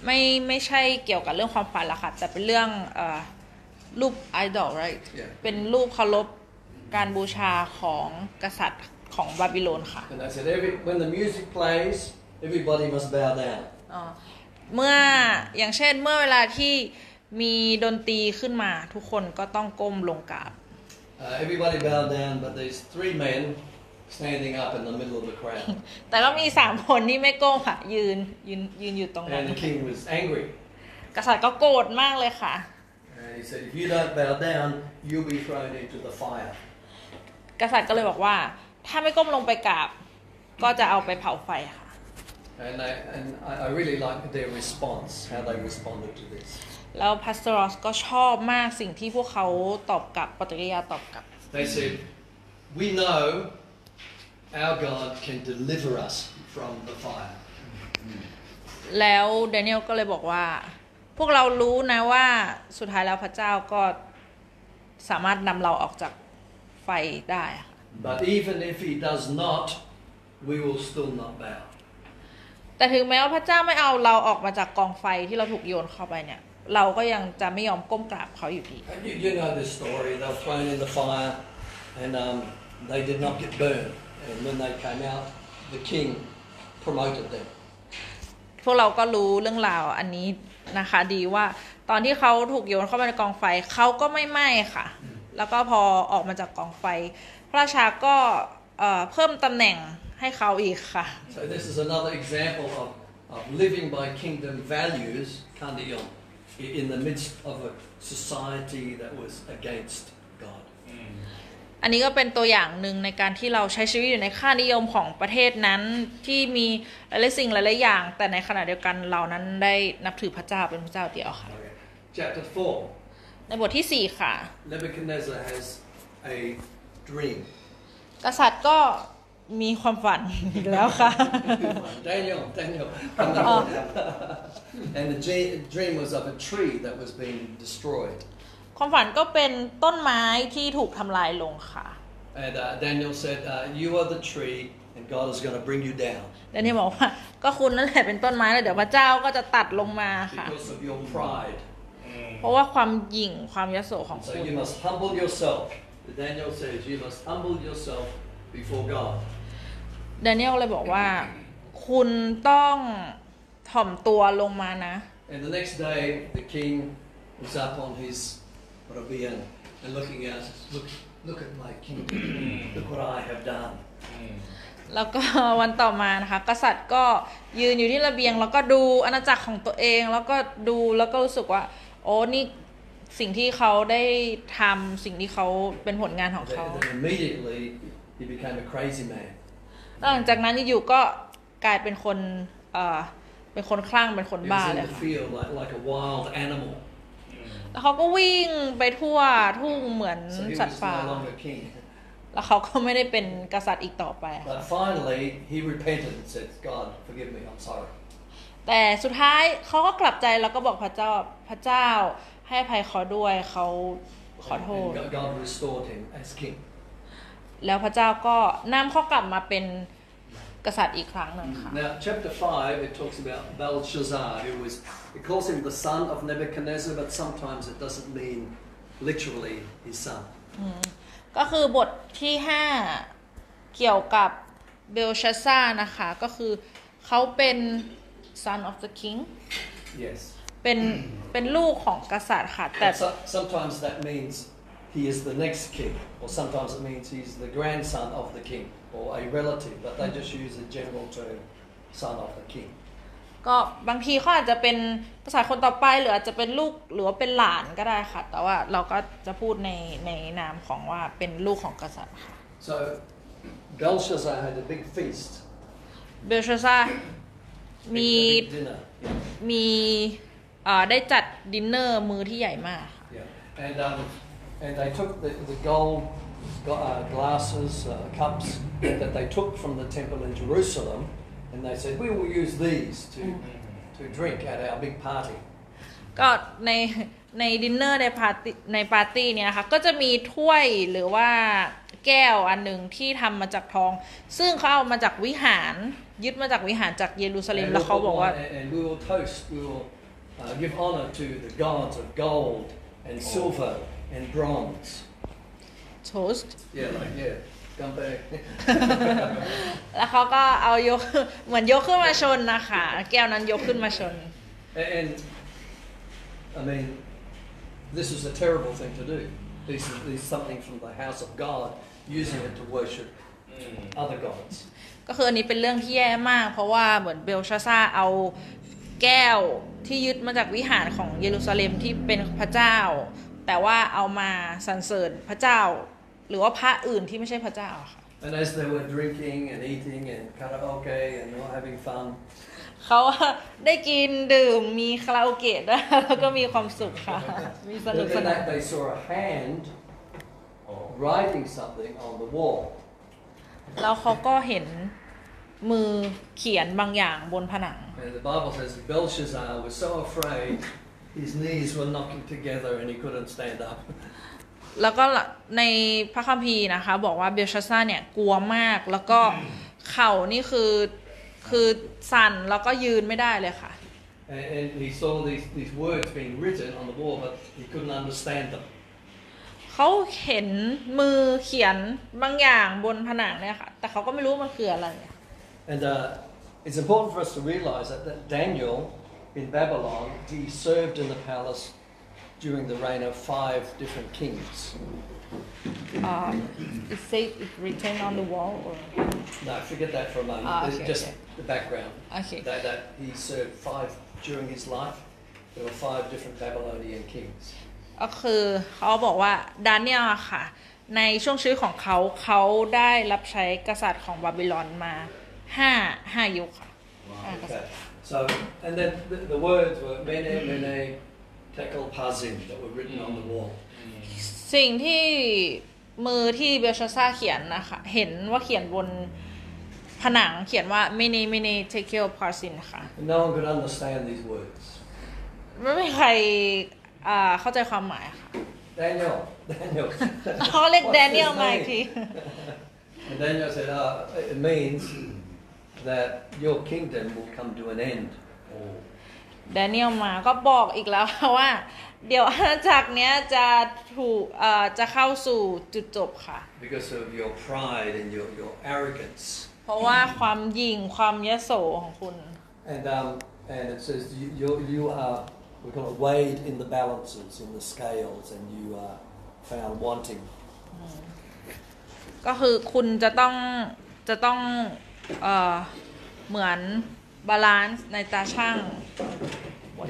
ไม่ไม่ใช่เกี่ยวกับเรื่องความฝันละค่ะแต่เป็นเรื่องเอ่อรูป idol right yeah. เป็นรูปเคารพการบูชาของกษัตริย์ของบาบิโลนค่ะ And I said every when the music plays everybody must bow down อ๋อเมื่ออย่างเช่นเมื่อเวลาที่มีดนตรีขึ้นมาทุกคนก็ต้องก้มลงกราบ uh, Everybody bow down but there's three men standing up in the middle of the crowd แต่ก็มีสามคนที่ไม่ก้มค่ะยืนยืนยืนอยู่ตรงนั้น And the king was angry กษัตริย์ก็โกรธมากเลยค่ะ And he said if you don't bow down you'll be thrown into the fire กษัตริย์ก็เลยบอกว่าถ้าไม่ก้มลงไปกราบก็จะเอาไปเผาไฟค่ะ And I and I really like their response how they responded to this แล้วพาสตอรัสก็ชอบมากสิ่งที่พวกเขาตอบกลับปฏิกิริยาตอบกลับ They said we know Our God can deliver us from the fire. แล้ว Daniel ก็เลยบอกว่าพวกเรารู้นะว่าสุดท้ายแล้วพระเจ้าก็สามารถนำเราออกจากไฟได้ But even if he does not, we will still not bow. แต่ถึงแม้ว่าพระเจ้าไม่เอาเราออกมาจากกองไฟที่เราถูกโยนเข้าไปเนี่ยเราก็ยังจะไม่ยอมก้มกราบเขาอยู่ดี You, you know this story. They were thrown in the fire, and um, they did not get burned.And when they came out, the king promoted them. พวกเราก็รู้เรื่องราวอันนี้นะคะดีว่าตอนที่เขาถูกโยนเข้าไปในกองไฟเขาก็ไม่ไหม้ค่ะแล้วก็พอออกมาจากกองไฟพระราชาก็เพิ่มตำแหน่งให้เขาอีกค่ะ So this is another example of of living by kingdom values kandiyon in the midst of a society that was against God.อันนี้ก็เป็นตัวอย่างหนึ่งในการที่เราใช้ชีวิตอยู่ในค่านิยมของประเทศนั้นที่มีหลายสิ่งหลายๆอย่างแต่ในขณะเดียวกันเรานั้นได้นับถือพระเจ้าเป็นพระเจ้าเดียวค่ะ okay. Chapter four ในบทที่สี่ค่ะ Nebuchadnezzar has a dream กษัตริย์ก็มีความฝันอีกแล้วค่ะ Daniel Daniel and the dream was of a tree that was being destroyedความฝันก็เป็นต้นไม้ที่ถูกทำลายลงค่ะ And uh, Daniel said uh, you are the tree and God is going to bring you down แต่นี่บอกว่าก็คุณนั่นแหละเป็นต้นไม้แล้วเดี๋ยวพระเจ้าก็จะตัดลงมาค่ะ Because of your pride เพราะว่าความหยิ่งความยโสของคุณ So you must humble yourself Daniel says you must humble yourself before God Daniel เลยบอกว่าคุณต้องถ่อมตัวลงมานะ And the next day the king was up on his Arabian and looking at look look at my kingdom look what I have done แล้วก็วันต่อมานะคะกษัตริย์ก็ยืนอยู่ที่ระเบียงแล้วก็ดูอาณาจักรของตัวเองแล้วก็ดูแล้วก็รู้สึกว่าโอ้นี่สิ่งที่เขาได้ทำสิ่งที่เขาเป็นผลงานของเขา Immediately he became a crazy man หลังจากนั้นอยู่ๆก็กลายเป็นคนเอ่อเป็นคนคลั่งเป็นคนบ้าเลยค่ะ Like a wild animalแล้วเขาก็วิ่งไปทั่วทุ่งเหมือนสัตว์ป่าแล้วเขาก็ไม่ได้เป็นกษัตริย์อีกต่อไป But finally he repented and said God forgive me I'm sorry แต่สุดท้ายเขาก็กลับใจแล้วก็บอกพระเจ้าพระเจ้าให้อภัยเขาด้วยเขาขอโทษ God restored him as king แล้วพระเจ้าก็นำเขากลับมาเป็น กษัตริย์อีกครั้งหนึ่งค่ะ Now chapter five it talks about Belshazzar who was it calls him the son of Nebuchadnezzar but sometimes it doesn't mean literally his son ก็คือบทที่ห้าเกี่ยวกับเบลชัสซานะคะก็คือเขาเป็น son of the king yes เป็นเป็นลูกของกษัตริย์ค่ะแต่ sometimes that means he is the next king or sometimes it means he's the grandson of the king or a relative but they just use a general term son of the king ก็บางทีเขาอาจจะเป็นกษัตริย์คนต่อไปหรืออาจจะเป็นลูกหรือว่าเป็นหลานก็ได้ค่ะแต่ว่าเราก็จะพูดในในนามของว่าเป็นลูกของกษัตริย์ค่ะ so Belshazzar had a big feast Belshazzar มีมีอ่าได้จัดดินเนอร์มื้อที่ใหญ่มากค่ะ yeah. and um and they took the, the gold uh, glasses uh, cups that they took from the temple in Jerusalem and they said we will use these to to drink at our big party ก็ในในดินเนอร์ในปาร์ตี้ในปาร์ตี้เนี่ยนะคะก็จะมีถ้วยหรือว่าแก้วอันหนึ่งที่ทำมาจากทองซึ่งเขาเอามาจากวิหารยึดมาจากวิหารจากเยรูซาเล็มแล้วเขาบอกว่า and we will toast we will uh, give honor to the gods of gold and silver and bronze toast yeah like yeah come back แล้วเขาก็เอายกเหมือนยกขึ้นมาชนนะคะแก้วนั้นยกขึ้นมาชน and I mean this is a terrible thing to do this is something from the house of God using it to worship other gods ก็คืออันนี้เป็นเรื่องที่แย่มากเพราะว่าเหมือนเบลชัสซาเอาแก้วที่ยึดมาจากวิหารของเยรูซาเล็มที่เป็นพระเจ้าแต่ว่าเอามาสรรเสริญพระเจ้าหรือว่าพระอื่นที่ไม่ใช่พระเจ้าค่ะ And as they were drinking and eating and karaoke and not having fun เขาได้กินดื่มมีคาราโอเกะแล้วก็มีความสุขค่ะมีสนุกสนาน They saw a hand writing something on the wallแล้วเขาก็เห็นมือเขียนบางอย่างบนผนัง And the Bible says Belshazzar was so afraid his knees were knocking together and he couldn't stand up แล้วก็ในพระคัมภีร์นะคะบอกว่าเบลชัสซาเนี่ยกลัวมากแล้วก็เข่านี่คือคือสั่นแล้วก็ยืนไม่ได้เลยค่ะ And he saw these these words being written on the wall but he couldn't understand themเขาเห็นมือเขียนบางอย่างบนผนังเนี่ยค่ะแต่เขาก็ไม่รู้มันคืออะไร And uh, it's important for us to realize that, that Daniel in Babylon he served in the palace during the reign of five different kings. Um, it says it's written on the wall or no? Forget that for a moment. Ah, okay, just okay. the background. Okay. That, that he served five during his life. There were five different Babylonian kings.ก็คือเขาบอกว่าดาเนียลค่ะในช่วงชีวิตของเขาเขาได้รับใช้กษัตริย์ของบาบิลอนมา5 5ยุคค่ะ Okay. So and then the, the words were mene mene tekel pasin that were written on the wall. สิ่งที่มือที่เบลชัสซาเขียนนะคะเห็นว่าเขียนบนผนังเขียนว่า mene mene tekel pasin ค่ะ No one could understand these words. ไม่มีใครอ่าเข้าใจความหมายค่ะ Daniel Daniel เขาเรียก Daniel มาอีกที And Daniel said uh, it means that your kingdom will come to an end oh. Daniel มาก็บอกอีกแล้วว่าเดี๋ยวอาณาจักรเนี้ยจะถูกเอ่อจะเข้าสู่จุดจบค่ะ Because of your pride and your your arrogance เพราะว่าความหยิ่งความยโสของคุณ And um and it says you you are We got to weighed in the balances, in the scales, and you are found wanting. ก็คือคุณจะต้องจะต้องเอ่อเหมือนบาลานซ์ในตาช่าง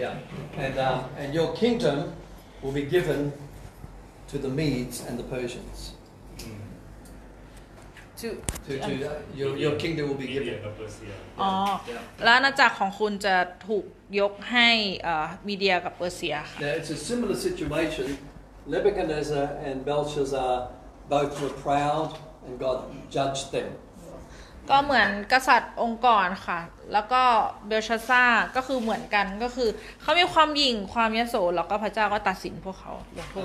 Yeah, and um, and your kingdom will be given to the Medes and the Persians. To to to your your kingdom will be given. อ๋อแล้วอาณาจักรของคุณจะถูกยกให้มีเดียกับเปอร์เซียค่ะ Now it's a similar situation. Nebuchadnezzar and Belshazzar both were proud and God judged them. ก็เหมือนกษัตริย์องค์ก่อนค่ะแล้วก็เบลชัสซาก็คือเหมือนกันก็คือเขามีความหยิ่งความยโสแล้วก็พระเจ้าก็ตัดสินพวกเขาอย่างพวก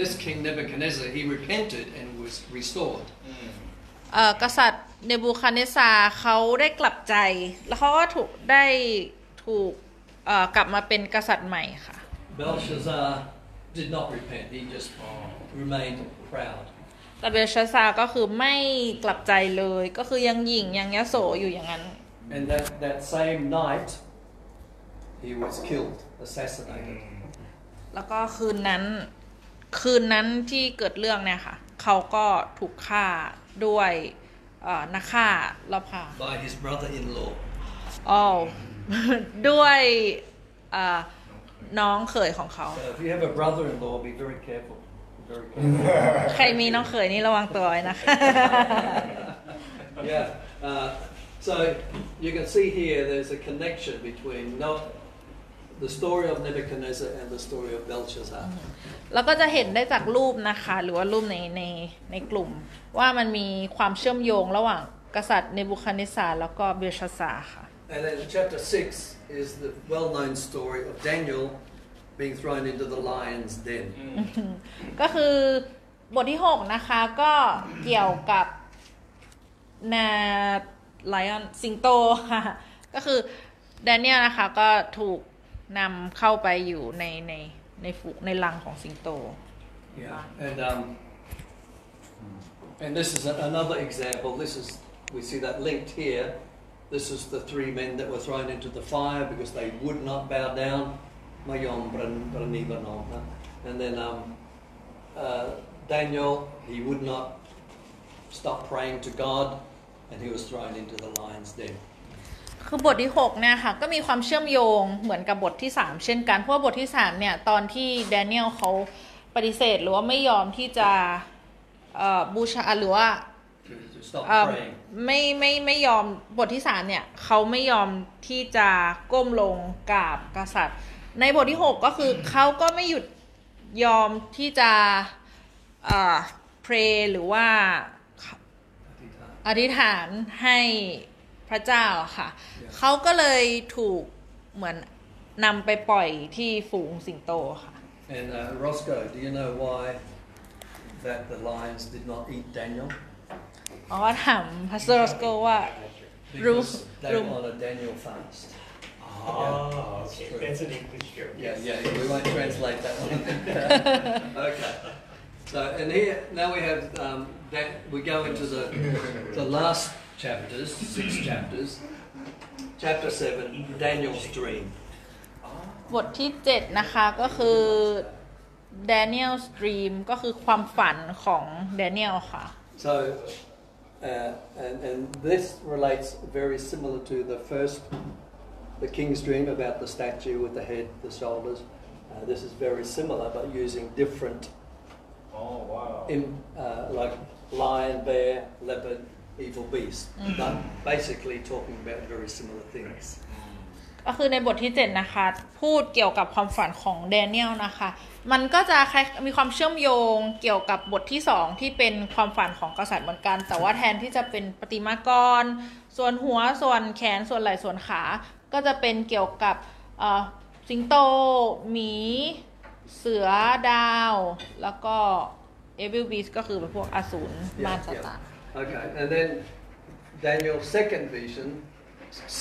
This king Nebuchadnezzar he repented and was restored. กษัตริย์เนบูคัดเนซาร์เขาได้กลับใจแล้วเขาก็ถูกได้ถูกกลับมาเป็นกษัตริย์ใหม่ค่ะ Belshazzar did not repent. He just remained proud. แต่เบลชัสซาร์ก็คือไม่กลับใจเลยก็คือยังหยิ่งยังยโสอยู่อย่างนั้น And that that same night he was killed, assassinated. แล้วก็คืนนั้นคืนนั้นที่เกิดเรื่องเนี่ยค่ะเขาก็ถูกฆ่าด้วยนักฆ่าลอบฆ่า By his brother-in-law. อ๋อด้วยน้องเขยของเขา So if you have a brother-in-law, be very careful. Very careful. ใครมีน้องเขยนี่ระวังตัวไว้นะคะ Yeah. Uh, so you can see here there's a connection between not the story of Nebuchadnezzar and the story of Belshazzar. แล้วก็จะเห็นได้จากรูปนะคะหรือว่ารูปในในในกลุ่มว่ามันมีความเชื่อมโยงระหว่างกษัตริย์เนบูคัดเนซาร์แล้วก็เบลชัสซาร์ค่ะ And then chapter six is the well-known story of Daniel being thrown into the lion's den. ก็คือบทที่หกนะคะก็เกี่ยวกับนาไลออนสิงโตค่ะก็คือแดเนียลนะคะก็ถูกนำเข้าไปอยู่ในในในฝูในรังของสิงโต Yeah. And um and this is another example. This is we see that linked here. This is the three men that were thrown into the fire because they would not bow down. Mayom Branibanom. And then um uh Daniel, he would not stop praying to God and he was thrown into the lion's den.คือบทที่หกเนี่ยค่ะก็มีความเชื่อมโยงเหมือนกับบทที่สามเช่นกันเพราะบทที่สามเนี่ยตอนที่แดเนียลเขาปฏิเสธหรือว่าไม่ยอมที่จะบูชาหรือว่าไม่ไม่ไม่ยอมบทที่สามเนี่ยเขาไม่ยอมที่จะก้มลงกราบกษัตริย์ในบทที่หกก็คือเขาก็ไม่หยุดยอมที่จะเอ่อ pray หรือว่าอธิษฐานให้พระเจ้าค่ะ yeah. เขาก็เลยถูกเหมือนนำไปปล่อยที่ฝูงสิงโตค่ะ And uh, Roscoe, do you know why that the lions did not eat Daniel? อ๋อถามพาสเตอร์ Roscoe ว่ารู้รู้ They were on a Daniel fast. Oh, yeah. Okay. That's an English joke. Yeah, yeah, yeah. We won't translate that one. Okay. So, and here now we have um, that we go into the the last.Chapters, six chapters. Chapter seven, Daniel's dream. บทที่เจ็ดนะคะก็คือ Daniel's dream ก็คือความฝันของ Daniel ค่ะ So, uh, and and this relates very similar to the first, the king's dream about the statue with the head, the shoulders. Uh, this is very similar, but using different. Oh wow. In uh, like lion, bear, leopard.Evil beast, but basically talking about very similar things. ก็คือในบทที่เจ็ดนะคะพูดเกี่ยวกับความฝันของแดเนียลนะคะมันก็จะมีความเชื่อมโยงเกี่ยวกับบทที่สองที่เป็นความฝันของกษัตริย์เหมือนกันแต่ว่าแทนที่จะเป็นปฏิมากรส่วนหัวส่วนแขนส่วนไหล่ส่วนขาก็จะเป็นเกี่ยวกับสิงโตหมีเสือดาวแล้วก็ Evil beast ก็คือพวกอสูรมารซาตานOkay, and then Daniel's second vision,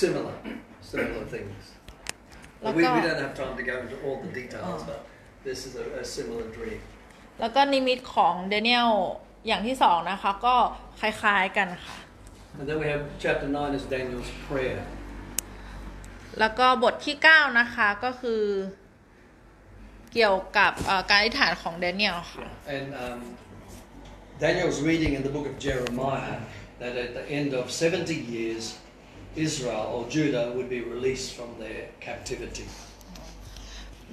similar, similar things. We, we don't have time to go into all the details, but this is a, a similar dream. แล้วก็นิมิตของ Daniel อย่างที่สองนะคะก็คล้ายๆกันค่ะ And then we have chapter nine is Daniel's prayer. แล้วก็บทที่เก้านะคะก็คือเกี่ยวกับการอธิษฐานของ Daniel ค่ะ And um,Daniel's reading in the book of Jeremiah that at the end of seventy years Israel or Judah would be released from their captivity.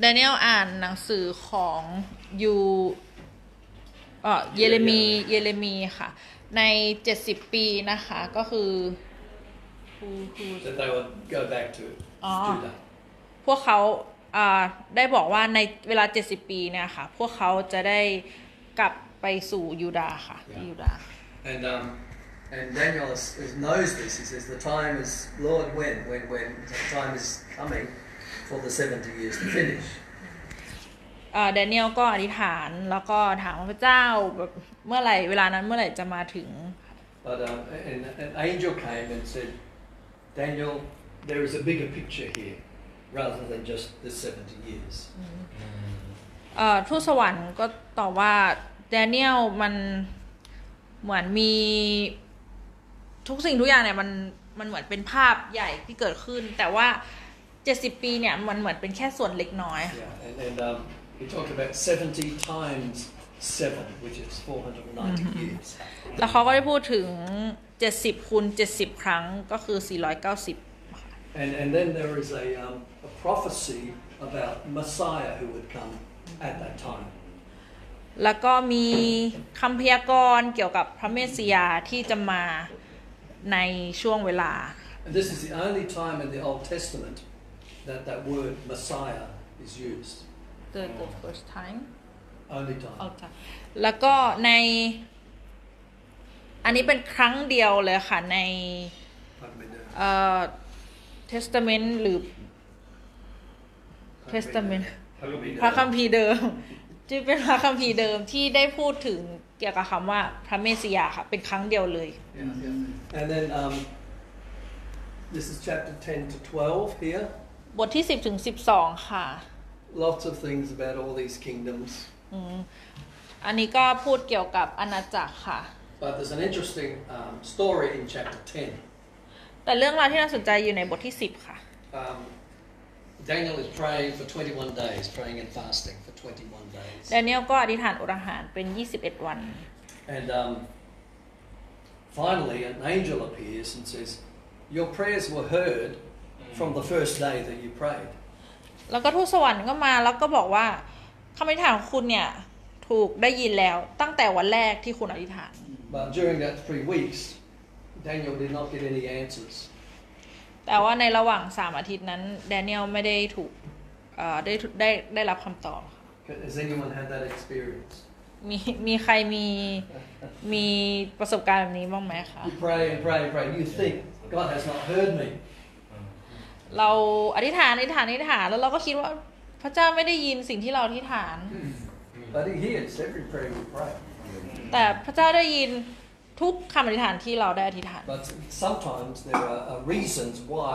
Daniel อ่านหนังสือของยูเอ่อเยเรมีเยเรมีค่ะในเจ็ดสิบปีนะคะก็คือฮูฮูthat they would go back to Judah. พวกเขาอ่าได้บอกว่าในเวลาเจ็ดสิบปีเนี่ยค่ะพวกเขาจะได้กลับไปสู่ยูดาห์ค่ะยูดาห์ And um and Daniel is, is knows this he says the time is Lord when when when the time is coming for the seventy years to finish อ่า Daniel ก็อธิษฐานแล้วก็ถามพระเจ้าแบบเมื่อไหร่เวลานั้นเมื่อไหร่จะมาถึง But um, an, an angel came and said, Daniel, there is a bigger picture here rather than just the seventy years. อ่าทูตสวรรค์ก็ตอบว่าแดเนียลมันเหมือนมีทุกสิ่งทุกอย่างเนี่ยมันมันเหมือนเป็นภาพใหญ่ที่เกิดขึ้นแต่ว่าเจ็ดสิบปีเนี่ยมันเหมือนเป็นแค่ส่วนเล็กน้อย yeah, and, and, um, we talked about seventy times seven, which is four hundred ninety years. แล้วเขาก็ได้พูดถึงเจ็ดสิบคูณเจ็ดสิบครั้งก็คือสี่ร้อยเก้าสิบ and and then there is a um, a prophecy about Messiah who would come at that time. แล้วก็มีคำพยากรณ์เกี่ยวกับพระเมสสิยาที่จะมาในช่วงเวลา and this is the only time in the Old Testament that that word Messiah is used. The, the first time. Only time. แล้วก็ในอันนี้เป็นครั้งเดียวเลยค่ะในเอ่อ Testament หรือ Testament พระคัมภีร์เดิมที่เป็นพระคัมภีร์เดิมที่ได้พูดถึงเกี่ยวกับคำว่าพระเมสสิยาค่ะเป็นครั้งเดียวเลย yeah, yeah. And then um, this is chapter ten to twelve here. บทที่สิบถึงสิบสองค่ะ Lots of things about all these kingdoms. อืมอันนี้ก็พูดเกี่ยวกับอาณาจักรค่ะ But there's an interesting um, story in chapter ten. แต่เรื่องราวที่น่าสนใจอยู่ในบทที่สิบค่ะ um,Daniel is praying for twenty-one days, praying and fasting for twenty-one days. Daniel ก็อธิษฐานอดอาหารเป็นยี่สิบเอ็ดวัน And um, finally, an angel appears and says, "Your prayers were heard from the first day that you prayed." แล้วก็ทูตสวรรค์ก็มาแล้วก็บอกว่าคำอธิษฐานของคุณเนี่ยถูกได้ยินแล้วตั้งแต่วันแรกที่คุณอธิษฐาน But during that three weeks, Daniel did not get any answers.แต่ว่าในระหว่างสามอาทิตย์นั้นแดเนียลไม่ได้ถูกเอ่อได้ได้ได้รับคำตอบค่ะ Has anyone had that experience? มีมีใครมีมีประสบการณ์แบบนี้บ้างไหมคะ You pray and pray and pray. You think God has not heard me. เราอธิษฐานอธิษฐานอธิษฐานแล้วเราก็คิดว่าพระเจ้าไม่ได้ยินสิ่งที่เราอธิษฐาน But He hears every prayer we pray. แต่พระเจ้าได้ยินทุกคำอธิษฐานที่เราได้อธิษฐาน But sometimes there are reasons why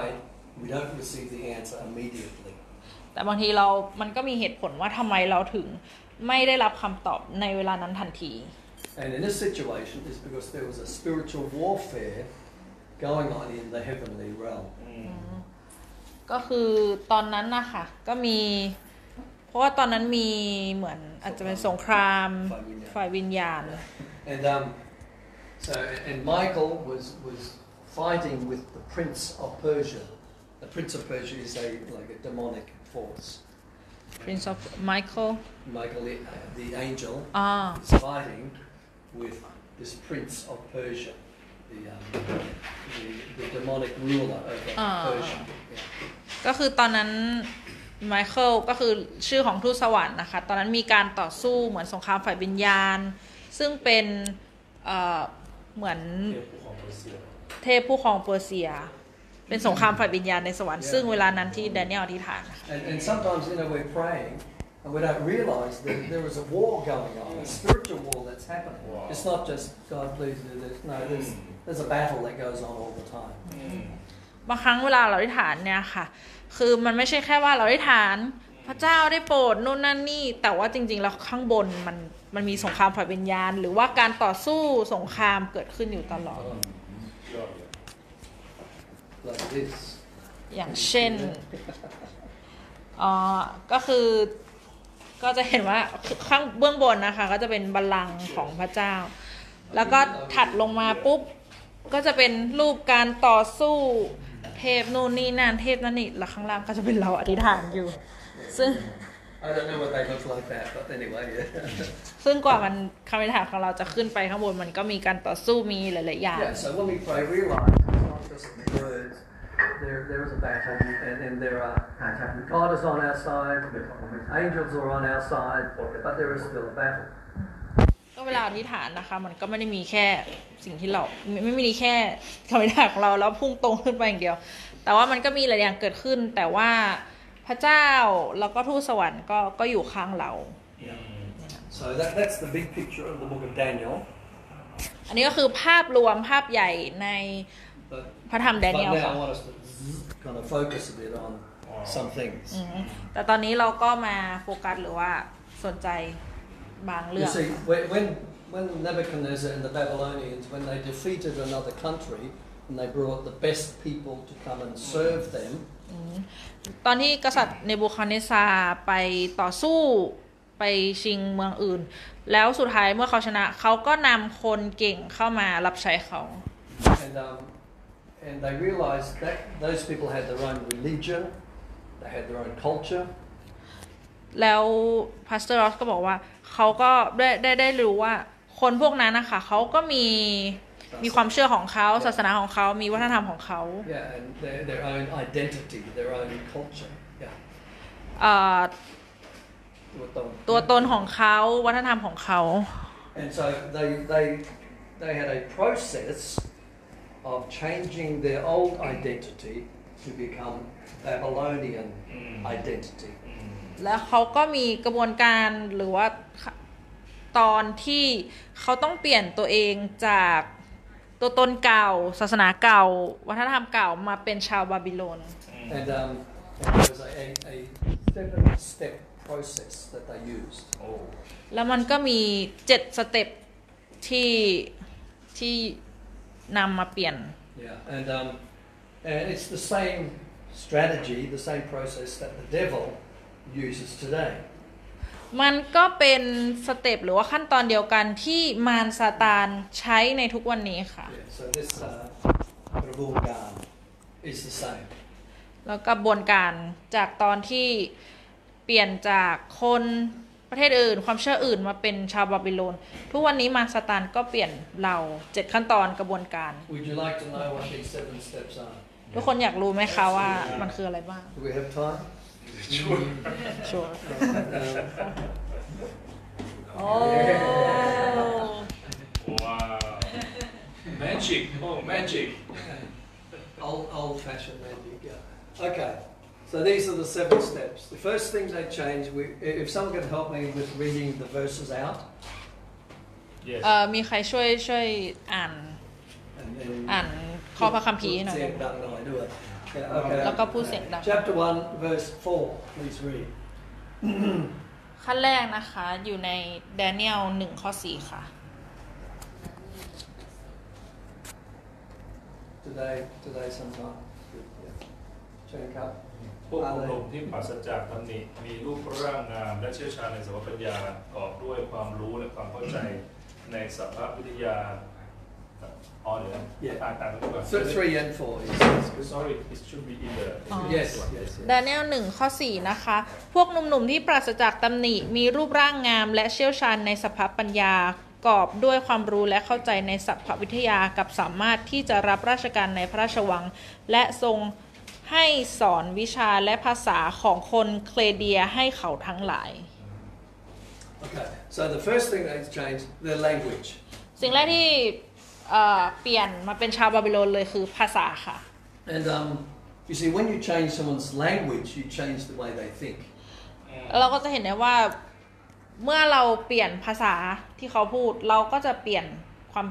we don't receive the answer immediately. แต่บางทีเรามันก็มีเหตุผลว่าทำไมเราถึงไม่ได้รับคำตอบในเวลานั้นทันที And in this situation is because there was a spiritual warfare going on in the heavenly realm. ก็คือตอนนั้นนะคะก็มีเพราะว่าตอนนั้นมีเหมือนอาจจะเป็นสงครามฝ่ายวิญญาณ And um,So, and Michael was was fighting with the prince of Persia. The prince of Persia is a like a demonic force. Prince of Michael. Michael, the, the angel, ah. is fighting with this prince of Persia, the um, the, the demonic ruler over ah. Persia. ก็คือตอนนั้น Michael ก็คือชื่อของทูตสวรรค์นะคะตอนนั้นมีการต่อสู้เหมือนสงครามฝ่ายวิญญาณซึ่งเป็นเอ่อเหมือนเทพผู้ครองเปอร์เซียเป็นสงครามฝ่ายวิญญาณในสวรรค์ซึ่งเวลานั้นที่แดเนียลอธิษฐาน And sometimes you know we're praying and we don't realize that there is a war going on, a spiritual war that's happening. It's not just God please do this. No, there's there's a battle that goes on all the time. บางครั้งเวลาเราอธิษฐานเนี่ยค่ะคือมันไม่ใช่แค่ว่าเราอธิษฐานพระเจ้าได้โปรดนู่นนั่นนี่แต่ว่าจริงๆแล้วข้างบนมันมันมีสงครามฝ่ายวิญญาณหรือว่าการต่อสู้สงครามเกิดขึ้นอยู่ตลอดอย่างเช่นอ๋อก็คือก็จะเห็นว่าข้างเบื้องบนนะคะก็จะเป็นบัลลังก์ของพระเจ้าแล้วก็ถัดลงมาปุ๊บก็จะเป็นรูปการต่อสู้เทพนู่นนี่นั่นเทพนั่นนี่แล้วข้างล่างก็จะเป็นเราอธิษฐานอยู่ซึ่งI don't know what they look like that, but anyway. ซึ่งกว่ามันคำอธิษฐานของเราจะขึ้นไปข้างบนมันก็มีการต่อสู้มีหลายๆอย่าง Yeah, so when we pray, realize it's not just words. There, there is a battle, and then there are God is on our side, angels are on our side, but there is still a battle. ก็เวลาอธิษฐานนะคะมันก็ไม่ได้มีแค่สิ่งที่เราไม่มีแค่คำอธิษฐานของเราแล้วพุ่งตรงขึ้นไปอย่างเดียวแต่ว่ามันก็มีหลายอย่างเกิดขึ้นแต่ว่าพระเจ้าแล้วก็ทูตสวรรค์ก็ก็อยู่ข้างเรา So that that's the big picture of the book of Daniel. อันนี้ก็คือภาพรวมภาพใหญ่ในพระธรรมแดเนียลค่ะ kind of focus a bit on some things แต่ตอนนี้เราก็มาโฟกัสหรือว่าสนใจบางเรื่อง You see, when when Nebuchadnezzar and the Babylonians when they defeated another country and they brought the best people to come and serve them ตอนที่กษัตริย์เนบูคัดเนซาร์ไปต่อสู้ไปชิงเมืองอื่นแล้วสุดท้ายเมื่อเขาชนะเขาก็นำคนเก่งเข้ามารับใช้เขา and, um, and they realized that those people had their own religion they had their own culture แล้วพาสเตอร์รอสก็บอกว่าเขาก็ได้ได้ได้รู้ว่าคนพวกนั้นนะคะเขาก็มีมีความเชื่อของเขาศาสนาของเขามีวัฒนธรรมของเขา yeah and their, their own identity their own culture yeah อ่าตัวตนของเขาวัฒนธรรมของเขา and so they they they had a process of changing their old identity to become Babylonian identity แล้วเขาก็มีกระบวนการหรือว่าตอนที่เขาต้องเปลี่ยนตัวเองจากตัวตนเก่าศาสนาเก่าวัฒนธรรมเก่ามาเป็นชาวบาบิโลน and um it was a a seven step process that they used แล้วมันก็มีเจ็ดสเต็ปที่ที่นำมาเปลี่ยน yeah and um and it's the same strategy the same process that the devil uses todayมันก็เป็นสเต็ปหรือว่าขั้นตอนเดียวกันที่มารซาตานใช้ในทุกวันนี้ค่ะ yeah, so this, uh, กระบวนการ is the same แล้วกระบวนการจากตอนที่เปลี่ยนจากคนประเทศอื่นความเชื่ออื่นมาเป็นชาวบาบิโลนทุกวันนี้มารซาตานก็เปลี่ยนเราเจ็ดขั้นตอนกระบวนการ Would you like to know what these seven steps are? ทุกคนอยากรู้ไหมคะว่ามันคืออะไรบ้าง Do we have time?Sure. Sure. Oh. Wow. Magic. Oh, magic. Old, old-fashioned magic. Yeah. Okay. So these are the seven steps. The first thing they change. We, if someone can help me with reading the verses out. Yes. เอ่อมีใครช่วยช่วยอ่านอ่านข้อพระคัมภีร์หน่อยด้วยOkay. แล้วก็พูดเสียงดัง Chapter one verse four please read ขั้นแรกนะคะอยู่ใน Daniel หนึ่งข้อสี่ค่ะ Today today sometime check up พวกคนหนุ่มที่ปราศจากตำหนิมีรูปร่างงามและเชี่ยวชาญในสมรรถปัญญาประกอบด้วยความรู้และความเข้าใจในสัพพวิทยาOh, yeah. Yeah. So three and four. Sorry, it should be in the. Yes, yes. Daniel หนึ่งข้อสี่นะคะพวกหนุ่มๆที่ปราศจากตำหนิมีรูปร่างงามและเชี่ยวชาญในสัพพปัญญากอบด้วยความรู้และเข้าใจในสัพพวิทยากับสามารถที่จะรับราชการในพระราชวังและทรงให้สอนวิชาและภาษาของคนเคลเดียให้เขาทั้งหลาย Okay. So the first thing that's changed their language. สิ่งแรกที่เปลี่ยนมาเป็นชาวบาบิโลนเลยคือภาษาค่ะ And um you see when you change someone's language you change the way they think เราก็จะเห็นได้ว่าเมื่อเราเปลี่ยนภาษาที่เขาพูดเราก็จะเปลี่ยนความ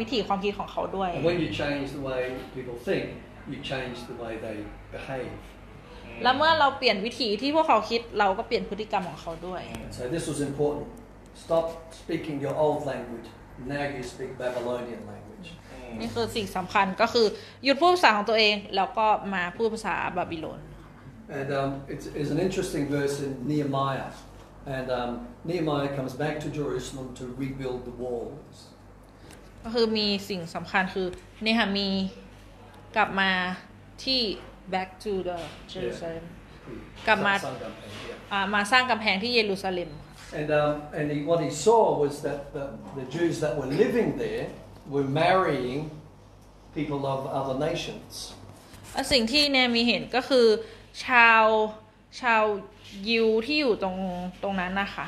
วิธีความคิดของเขาด้วย And when you change the way people think you change the way they behave และเมื่อเราเปลี่ยนวิธีที่พวกเขาคิดเราก็เปลี่ยนพฤติกรรมของเขาด้วย So this was important stop speaking your old language Now you speak Babylonian language นี่คือสิ่งสำคัญก็คือหยุดพูดภาษาของตัวเองแล้วก็มาพูดภาษาบาบิโลน And um it's is an interesting verse in Nehemiah and um Nehemiah comes back to Jerusalem to rebuild the walls ก็คือมีสิ่งสำคัญคือเนหะมีกลับมาที่ back to the Jerusalem กลับมามาสร้างกำแพงที่เยรูซาเล็มAnd um, and he, what he saw was that the, the Jews that were living there were marrying people of other nations. สิ่งที่เนมีเห็นก็คือชาวชาวยิวที่อยู่ตรงตรงนั้นนะคะ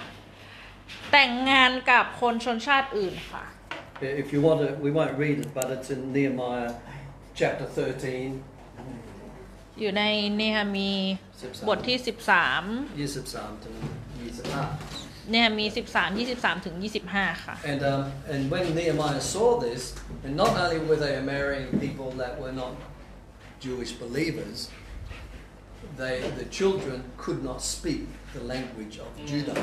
แต่งงานกับคนชนชาติอื่นค่ะ If you want to, we won't read it, but it's in Nehemiah chapter thirteen. อยู่ในเนหะมีบทที่สิบสามยี่สิบสามถึงยี่สิบห้า เนี่ยมีสิบสาม ยี่สิบสาม ถึง ยี่สิบห้าค่ะ And um and when Nehemiah saw this, and not only were they marrying people that were not Jewish believers, they the children could not speak the language of Judah.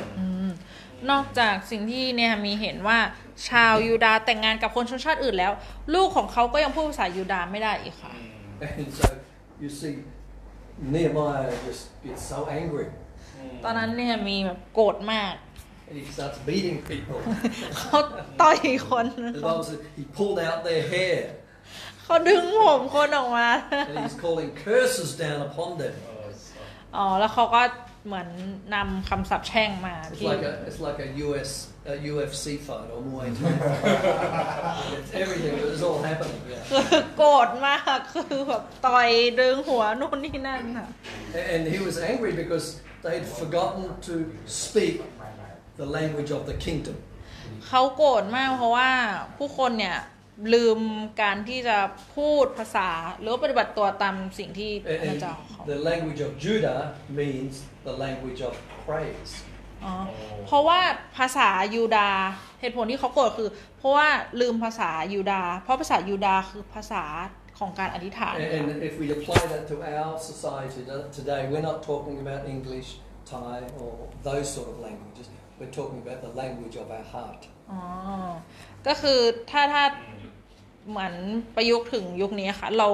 นอกจากสิ่งที่เนหะมีเห็นว่าชาวยูดาห์แต่งงานกับคนชนชาติอื่นแล้วลูกของเขาก็ยังพูดภาษายูดาห์ไม่ได้อีกค่ะ And so you see Nehemiah just gets so angry. ตอนนั้นเนหะมีแบบโกรธมาก And he starts beating people. เขาต่อยคน The Bible says he pulled out their hair. เขาดึงผมคนออกมา And he's calling curses down upon them. อ๋อแล้วเขาก็เหมือนนำคำศัพท์แช่งมาที่ It's like a U S a ยู เอฟ ซี fight or Muay Thai. Everything is all happening. โกรธมากคือแบบต่อยดึงหัวนู่นนี่นั่นค่ะ And he was angry because they had forgotten to speak the language of the kingdom. เขาโกรธมากเพราะว่าผู้คนเนี่ยลืมการที่จะพูดภาษาหรือปฏิบัติตัวตามสิ่งที่พระเจ้าเขา The language of Judah means the language of praise อ๋อเพราะว่าภาษายูดาห์เหตุผลที่เขาโกรธคือเพราะว่าลืมภาษายูดาห์เพราะภาษายูดาห์คือภาษาของการอธิษฐาน And if we apply that to our society today we're not talking about English, Thai or those sort of languages we're talking about the language of our heart อ๋อก็คือถ้าถ้าเหมือนประยุกต์ถึงยุคนี้ค่ะเรา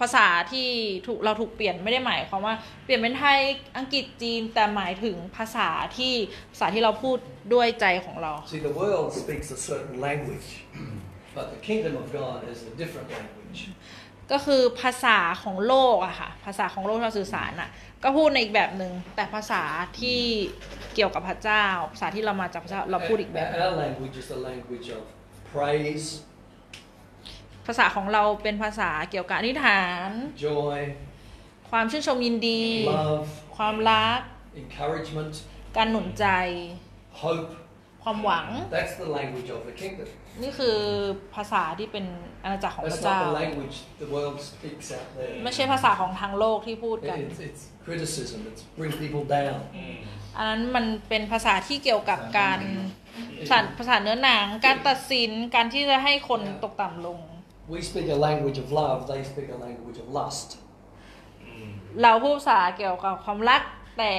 ภาษาที่ถูกเราถูกเปลี่ยนไม่ได้หมายความว่าเปลี่ยนเป็นไทยอังกฤษจีนแต่หมายถึงภาษาที่ภาษาที่เราพูดด้วยใจของเรา See the world speaks a certain language but the kingdom of God is a different language ก็คือภาษาของโลกอะค่ะภาษาของโลกเราสื่อสารอะก็พูดในอีกแบบนึงแต่ภาษาที่เกี่ยวกับพระเจ้าภาษาที่เรามาจากพระเจ้าเราพูดอีกแบบ Our language is the language of praiseภาษาของเราเป็นภาษาเกี่ยวกับอธิษฐาน joy ความชื่นชมยินดี love ความรัก encouragement การหนุนใจ hope ความหวัง That's the language of the kingdom นี่คือภาษาที่เป็นอาณาจักรของพระเจ้า That's not the language the world speaks out there ไม่ใช่ภาษาของทางโลกที่พูดกัน It's, it's criticism it's bring people down อันนั้นมันเป็นภาษาที่เกี่ยวกับการภาษาเนื้อหนังการตัดสินการที่จะให้คนตกต่ำลงWe speak a language of love, they speak a language of lust. เราพูดภาษาเกี่ยวกับความรักแต่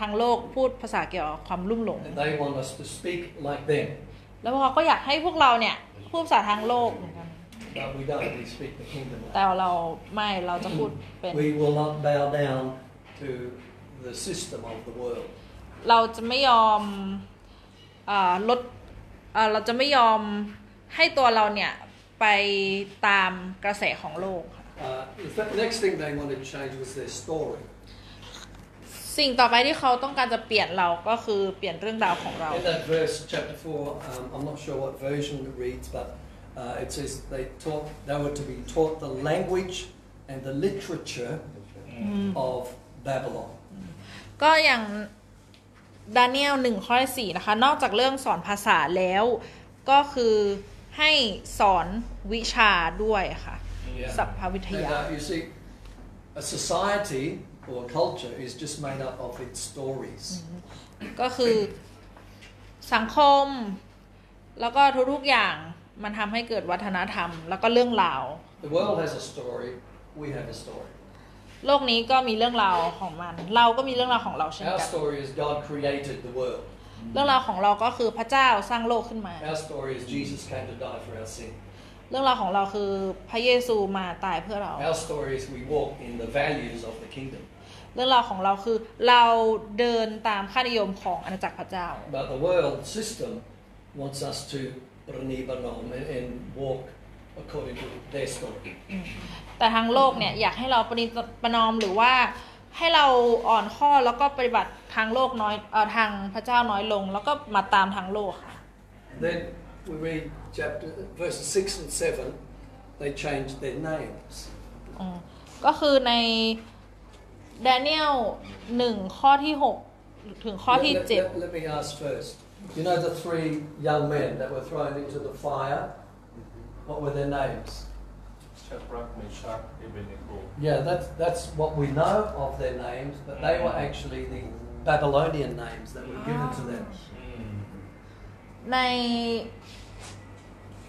ทางโลกพูดภาษาเกี่ยวกับความลุ่มหลง They want us to speak like them. แล้วพวกเขาก็อยากให้พวกเราเนี่ยพูดภาษาทางโลกเหมือนกัน But we don't. We speak the kingdom. แต่เราไม่เราจะพูดเป็น We will not bow down to the system of the world. เราจะไม่ยอมอ่าลดอ่าเราจะไม่ยอมให้ตัวเราเนี่ยไปตามกระแสของโลกค่ะ Next thing they wanted to change was their story สิ่งต่อไปที่เขาต้องการจะเปลี่ยนเราก็คือเปลี่ยนเรื่องราวของเรา In that verse chapter four um, I'm not sure what version it reads but uh, it says they taught they were to be taught the language and the literature of Babylon ก็อย่าง Daniel หนึ่งข้อสี่นะคะนอกจากเรื่องสอนภาษาแล้วก็คือให้สอนวิชาด้วยค่ะสัพพวิทยา You see, a society or a culture is just made up of its stories ก็คือสังคมแล้วก็ทุกๆอย่างมันทำให้เกิดวัฒนธรรมแล้วก็เรื่องราว The world has a story, we have a story โลกนี้ก็มีเรื่องราวของมันเราก็มีเรื่องราวของเราเช่นกัน Our story is God created the worldเรื่องราวของเราก็คือพระเจ้าสร้างโลกขึ้นมา Our story is Jesus came to die for our sin เรื่องราวของเราคือพระเยซูมาตายเพื่อเรา Our story is we walk in the values of the kingdom เรื่องราวของเราคือเราเดินตามค่านิยมของอาณาจักรพระเจ้า But the world system wants us to pranibanom and walk according to their story แต่ทางโลกเนี่ยอยากให้เราปฏิบัตินอมหรือว่าให้เราอ่อนข้อแล้วก็ปฏิบัติทางโลกน้อยเอ่อทางพระเจ้าน้อยลงแล้วก็มาตามทางโลกค่ะ Then we read chapter verses six and seven they changed their names อ๋อก็คือใน Daniel หนึ่งข้อที่หกถึงข้อที่เจ็ด let, let me ask first you know the three young men that were thrown into the fire what were their names Shadrach, Meshach, Abednego. Yeah, that's that's what we know of their names, but they were actually the Babylonian names that were given to them. ใน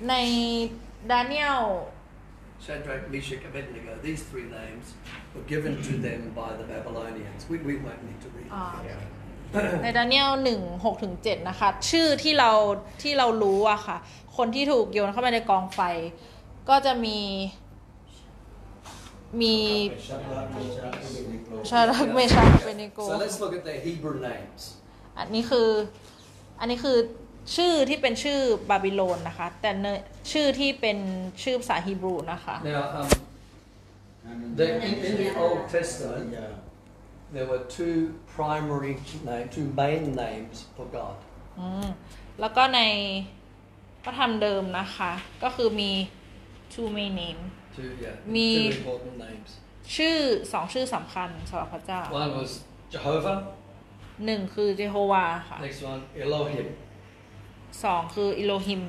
ใน Daniel, Shadrach, Meshach, Abednego, these three names were given to them by the Babylonians. We we won't need to read. ใน Daniel หนึ่ง หกถึงเจ็ด นะคะชื่อที่เราที่เรารู้อะค่ะคนที่ถูกโยนเข้าไปในกองไฟก็จะมีมีชาดรักเมชาเบเนโก So let's look at their Hebrew names. อันนี้คืออันนี้คือชื่อที่เป็นชื่อบาบิโลนนะคะแต่ชื่อที่เป็นชื่อภาษาฮีบรูนะคะ Now um, the, in, in the Old Testament there were two primary names, two main names for God. อืมแล้วก็ในพระธรรมเดิมนะคะก็คือมี two main names Two, yeah, มีชื่อสองชื่อสำคัญสำหรับพระเจ้า One was Jehovah หนึ่งคือ Jehovah ค่ะ Next one Elohim สองคือ Elohim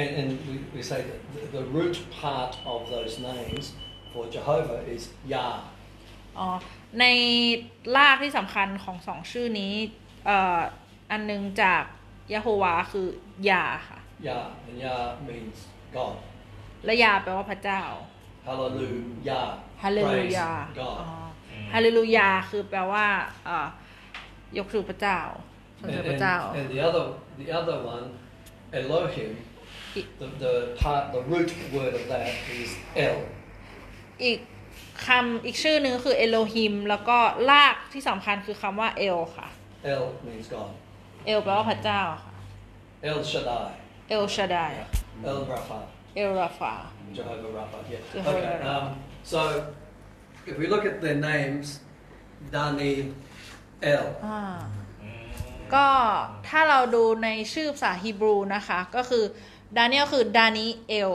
And, and we, we say that the, the root part of those names for Jehovah is Yah อ๋อในรากที่สำคัญของสองชื่อนี้เอ่ออันนึงจากยะโฮวาห์คือยาค่ะ Yah and Yah means God และยาแปลว่าพระเจ้าHallelujah. Hallelujah. Hallelujah คือแปลว่ายกชูพระเจ้าสรรเสริญพระเจ้า And the other the other one Elohim the the part the root word of that is El อีกคำอีกชื่อนึงคือ Elohim แล้วก็รากที่สำคัญคือคำว่า El ค่ะ El means God El แปลว่าพระเจ้าค่ะ El Shaddai El Shaddai El Rapha El Rapha Jehovah Rapha, yeah. Jehovah okay, Rapha. Um, so if we look at their names, Daniel. อ่าก็ถ้าเราดูในชื่อภาษาฮีบรูนะคะก็คือ Daniel คือ Daniel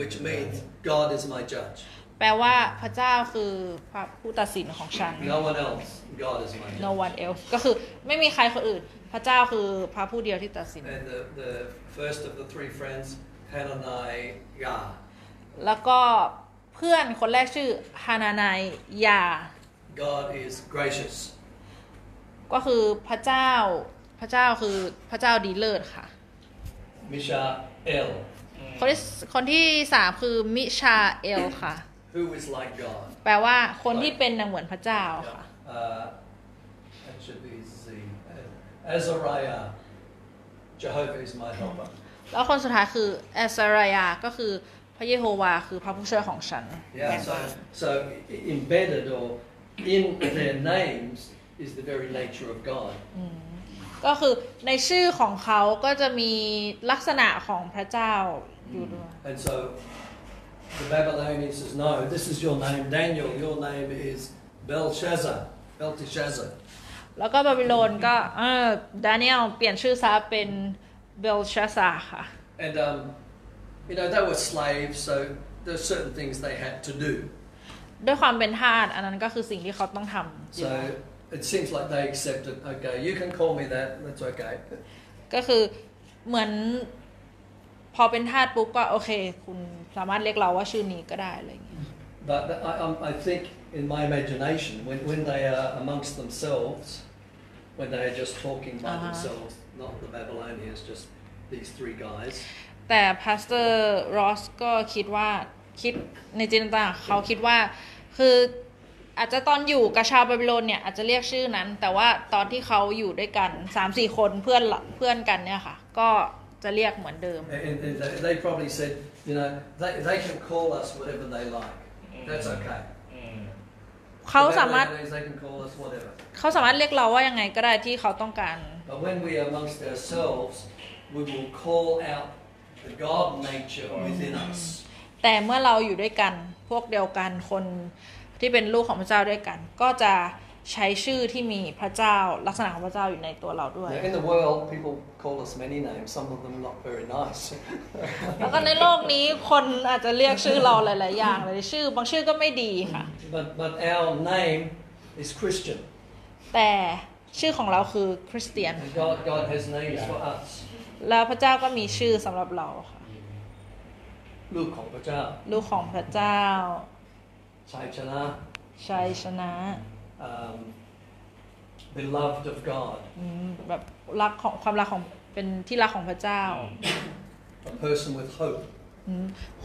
which means God is my judge แปลว่าพระเจ้าคือพระผู้ตัดสินของฉัน No one else God is my judge No one else ก็คือไม่มีใครคนอื่นพระเจ้าคือพระผู้เดียวที่ตัดสิน And the, the first of the three friends Hananiah แล้วก็เพื่อนคนแรกชื่อ Hananiah God is gracious ก็คือพระเจ้าพระเจ้าคือพระเจ้าดีเลิศค่ะ Mishael คนที่คนที่สามคือ Mishael ค่ะ Who is like God แปลว่าคนที่เป็นดังเหมือนพระเจ้าค่ะ Azariah Jehovah is my helperแล้วคนสุดท้ายคือเอซรายาก็คือพระเยโฮวาคือพระผู้ช่วยของฉัน Yeah so so embedded or in their names is the very nature of God ก็คือในชื่อของเขาก็จะมีลักษณะของพระเจ้าอยู่ด้วย And so the Babylonians says no this is your name Daniel your name is Belshazzar Belteshazzar แล้วก็บาบิโลนก็เออ Daniel เปลี่ยนชื่อซะเป็นBelshazzar ค่ะ And um you know they were slaves so there are certain things they had to do ด้วยความเป็นทาสอันนั้นก็คือสิ่งที่เขาต้องทำ So it seems like they accepted okay you can call me that that's okay ก็คือเหมือนพอเป็นทาสปุ๊บก็โอเคคุณสามารถเรียกเราว่าชื่อนี้ก็ได้อะไรอย่างเงี้ย But I um, I think in my imagination when when they are amongst themselves when they are just talking by uh-huh. themselves not the Babylonians just these three guys แต่พาสเตอร์รอสก็คิดว่าคิดในจินตนาการเขาคิดว่าคืออาจจะตอนอยู่กับชาวบาบิโลนเนี่ยอาจจะเรียกชื่อนั้นแต่ว่าตอนที่เขาอยู่ด้วยกัน สามสี่ คนเพื่อนเพื่อนกันเนี่ยค่ะก็จะเรียกเหมือนเดิม They probably said you know they they can call us whatever they like that's okay เขาสามารถเขาสามารถเรียกเราว่ายังไงก็ได้ที่เขาต้องการBut when we are amongst ourselves, we will call out the God nature within us. แต่เมื่อเราอยู่ด้วยกันพวกเดียวกันคนที่เป็นลูกของพระเจ้าด้วยกันก็จะใช้ชื่อที่มีพระเจ้าลักษณะของพระเจ้าอยู่ในตัวเราด้วย In the world, people call us many names. Some of them not very nice. แล้วก็ในโลกนี้คนอาจจะเรียกชื่อเราหลายๆอย่างหลายชื่อบางชื่อก็ไม่ดีค่ะ But but our name is Christian. แต่ชื่อของเราคือคริสเตียน God God has names for us แล้วพระเจ้าก็มีชื่อสำหรับเราค่ะลูกของพระเจ้าลูกของพระเจ้าชัยชนะชัยชนะ beloved of God แบบรักของความรักของเป็นที่รักของพระเจ้า a person with hope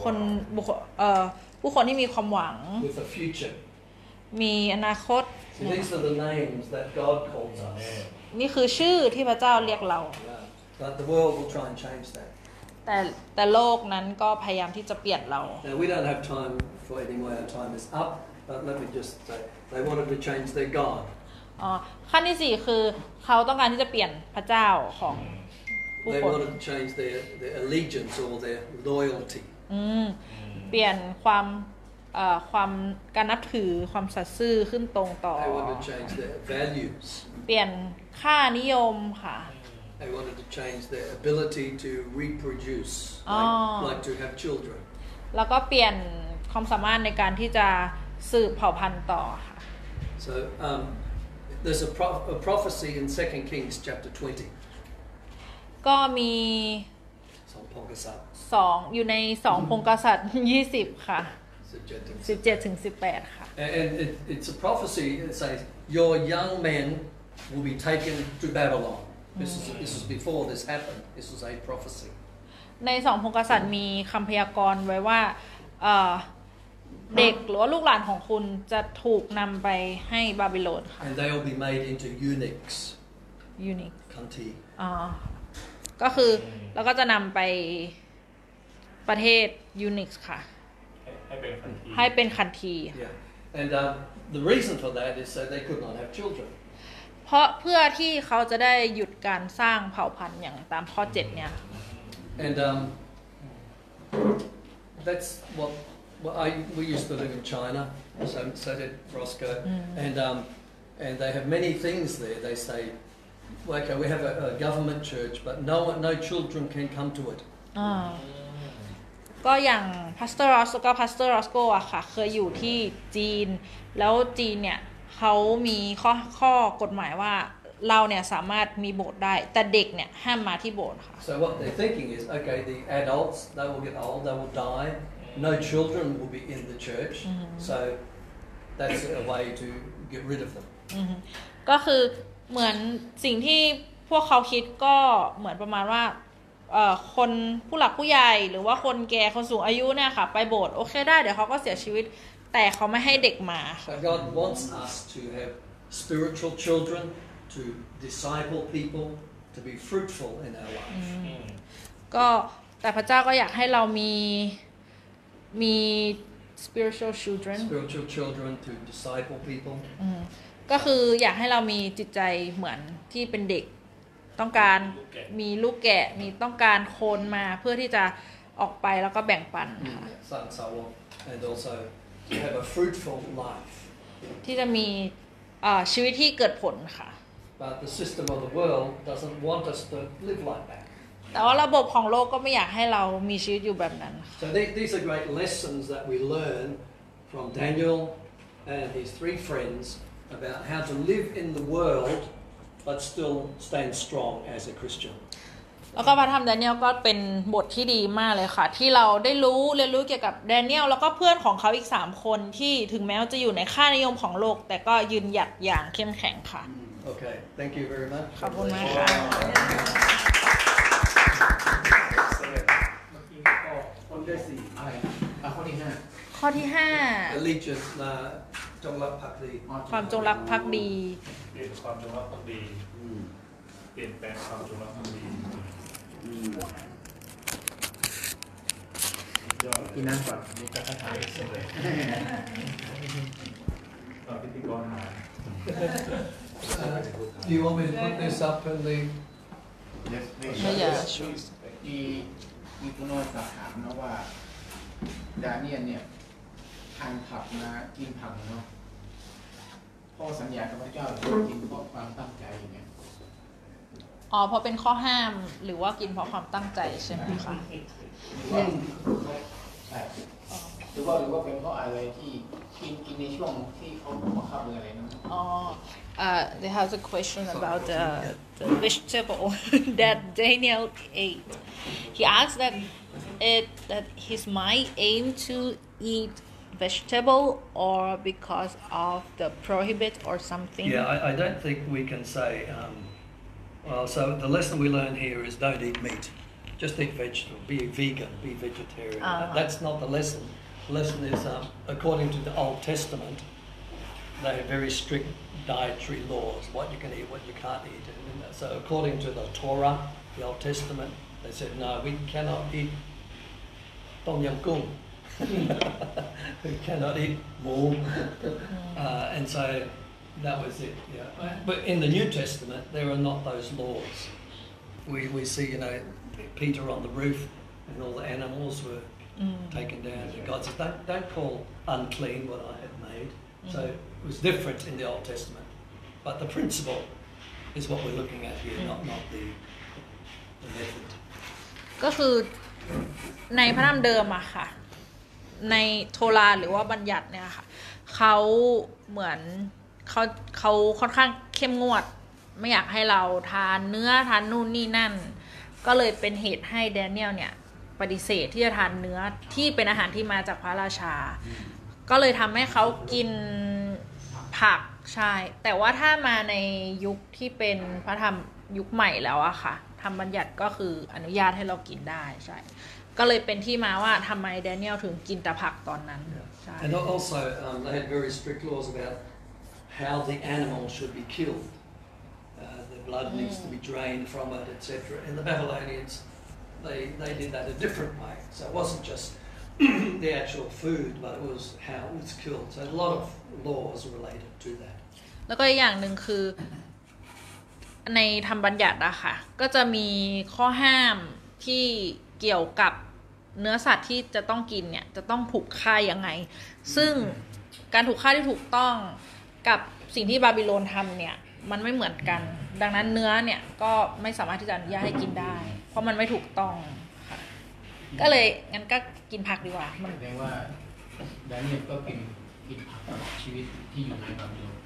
คนบุคเอ่อผู้คนที่มีความหวัง with a future มีอนาคต these are the names that God calls us นี่คือชื่อที่พระเจ้าเรียกเรา but the world will try and change thatแต่แต่โลกนั้นก็พยายามที่จะเปลี่ยนเรา Now we don't have time for anymore. Our time is up. But let me just say, they wanted to change their God. อ๋อขั้นที่สี่คือเขาต้องการที่จะเปลี่ยนพระเจ้าของผู้คน They wanted to change their their allegiance or their loyalty. อืมเปลี่ยนความเอ่อความการนับถือความสัตย์ซื่อขึ้นตรงต่อ They wanted to change their values. เปลี่ยนค่านิยมค่ะThey wanted to change their ability to reproduce, like, like to have children. แล้วก็เปลี่ยนความสามารถในการที่จะสืบเผ่าพันธุ์ต่อค่ะ So um, there's a, pro- a prophecy in Second Kings chapter twenty. ก็มีสองพงกษัตริย์สองอยู่ในสองพงกษัตริย์ยี่สิบค่ะสิบเจ็ดถึงสิบแปดค่ะ And it, it's a prophecy that says your young men will be taken to Babylon.This is, this is before this happened. This was a prophecy. ในสองพงกษัตริย์มีคำพยากรณ์ไว้ว่าเด็กหรือว่าลูกหลานของคุณจะถูกนำไปให้บาบิโลนค่ะ And they will be made into eunuchs. Eunuch. คันธีอ๋อก็คือแล้วก็จะนำไปประเทศ eunuchs ค่ะให้เป็นคันธีให้เป็นคันธี Yeah. And uh, the reason for that is so they could not have children.เพราะเพื่อที่เขาจะได้หยุดการสร้างเผ่าพันธุ์อย่างตามข้อเจ็ดเนี่ย And um, that's what well, I we used to live in China, so so did Roscoe, mm. and um, and they have many things there. They say, well, okay, we have a, a government church, but no no children can come to it. อ่าก็อย่างพาสเตอร์รอสก็พาสเตอร์รอสโกอะค่ะเคยอยู่ที่จีนแล้วจีนเนี่ยเขามีข้อข้อกฎหมายว่าเราเนี่ยสามารถมีโบสถ์ได้แต่เด็กเนี่ยห้ามมาที่โบสถ์ค่ะ So what they're thinking is okay the adults they will get old they will die no children will be in the church so that's a way to get rid of them ก็คือเหมือนสิ่งที่พวกเขาคิดก็เหมือนประมาณว่าเอ่อคนผู้หลักผู้ใหญ่หรือว่าคนแก่คนสูงอายุเนี่ยค่ะไปโบสถ์โอเคได้เดี๋ยวเขาก็เสียชีวิตแต่เขาไม่ให้เด็กมา God wants us to have spiritual children, to disciple people, to be fruitful in our life. ก็แต่พระเจ้าก็อยากให้เรามีมี spiritual children. Spiritual children to disciple people. ก็คืออยากให้เรามีจิตใจเหมือนที่เป็นเด็กต้องการมีลูกแกะมีต้องการคนมาเพื่อที่จะออกไปแล้วก็แบ่งปันค่ะ So and also to have a fruitful life ที่จะมีเอ่อชีวิตที่เกิดผลค่ะ But the system of the world doesn't want us to live like that แต่ว่าระบบของโลกก็ไม่อยากให้เรามีชีวิตอยู่แบบนั้น So these are great lessons that we learn from Daniel and his three friends about how to live in the world but still stand strong as a Christian แล้วก็พระธรรม Daniel ก็เป็นบทที่ดีมากเลยค่ะที่เราได้รู้เรียนรู้เกี่ยวกับ Daniel แล้วก็เพื่อนของเขาอีกสามคนที่ถึงแม้ว่าจะอยู่ในค่านิยมของโลกแต่ก็ยืนหยัดอย่างเข้มแข็งค่ะ Okay thank you very much ขอบคุณมากค่ะข้อที่สี่อะไรอ่ะข้อที่ห้าข้อที่ห้า Allegiance นะจงรักภักดีความจงรักภักดีเปลี่ยนความจงรักภักดีเปลี่ยนแปลงความจงรักภักดีกินน้ำก่อนนี่ก็ถ่ายเสร็จเลยต่อพิธีกรหา Do you want me to put this up in the Yes please ไม่อยากชูมีมีคุณโน้ตสอบถามนะว่าดาเนียลเนี่ยทานผักนะกินผักเนาะพ่อสัญญากับพระเจ้ากินเพราะความตั้งใจอย่างเงี้ยอ๋อเพราะเป็นข้อห้ามหรือว่ากินเพราะความตั้งใจใช่ไหมคะหรือว่าหรือว่าเป็นเพราะอะไรที่กินกินในช่วงที่เขาบังคับอะไรนะอ๋อ They have a question about the, the vegetable that Daniel ate. He asked that it that his mind aimed to eat vegetable or because of the prohibit or something? Yeah, I, I don't think we can say, um, well, so the lesson we learn here is don't eat meat. Just eat vegetable, be vegan, be vegetarian. Uh-huh. That's not the lesson. The lesson is, um, according to the Old Testament, they have very strict dietary laws, what you can eat, what you can't eat. And so according to the Torah, the Old Testament, they said, no, we cannot eat tom yum goong. We cannot eat more. Uh, and so that was it. Yeah. But in the New Testament, there are not those laws. We, we see, you know, Peter on the roof and all the animals were mm. taken down. And God says, don't, don't call unclean what I have made. Mm. So it was different in the Old Testament. But the principle is what we're looking at here, mm. not, not the, the method. ก็คือในพระธรรมเดิมอะค่ะในโทราหรือว่าบัญญัติเนี่ยค่ะเขาเหมือนเขาเขาค่อนข้างเข้มงวดไม่อยากให้เราทานเนื้อทานนู่นนี่นั่นก็เลยเป็นเหตุให้แดเนียลเนี่ยปฏิเสธที่จะทานเนื้อที่เป็นอาหารที่มาจากพระราชาก็เลยทำให้เขากินผักใช่แต่ว่าถ้ามาในยุคที่เป็นพระธรรมยุคใหม่แล้วอะค่ะธรรมบัญญัติก็คืออนุญาตให้เรากินได้ใช่ก็เลยเป็นที่มาว่าทำไมแดเนียลถึงกินแต่ผักตอนนั้นใช่ And also um, they had very strict laws about how the animal should be killed. Uh, the blood needs to be drained from it, et cetera. And the Babylonians, they they did that a different way. So it wasn't just the actual food, but it was how it was killed. So a lot of laws related to that. แล้วก็อีกอย่างนึงคือในธรรมบัญญัติอะค่ะก็จะมีข้อห้ามที่เกี่ยวกับเนื้อสัตว์ที่จะต้องกินเนี่ยจะต้องถูกฆ่ายังไงซึ่งการถูกฆ่าที่ถูกต้องกับสิ่งที่บาบิโลนทำเนี่ยมันไม่เหมือนกันดังนั้นเนื้อเนี่ยก็ไม่สามารถที่จะอนุญาตให้กินได้เพราะมันไม่ถูกต้องค่ะก็เลยงั้นก็กินผักดีกว่ามันแสดงว่าแดเนียลก็กินกินผักตลอดชีวิตที่อยู่ในบาบิโลน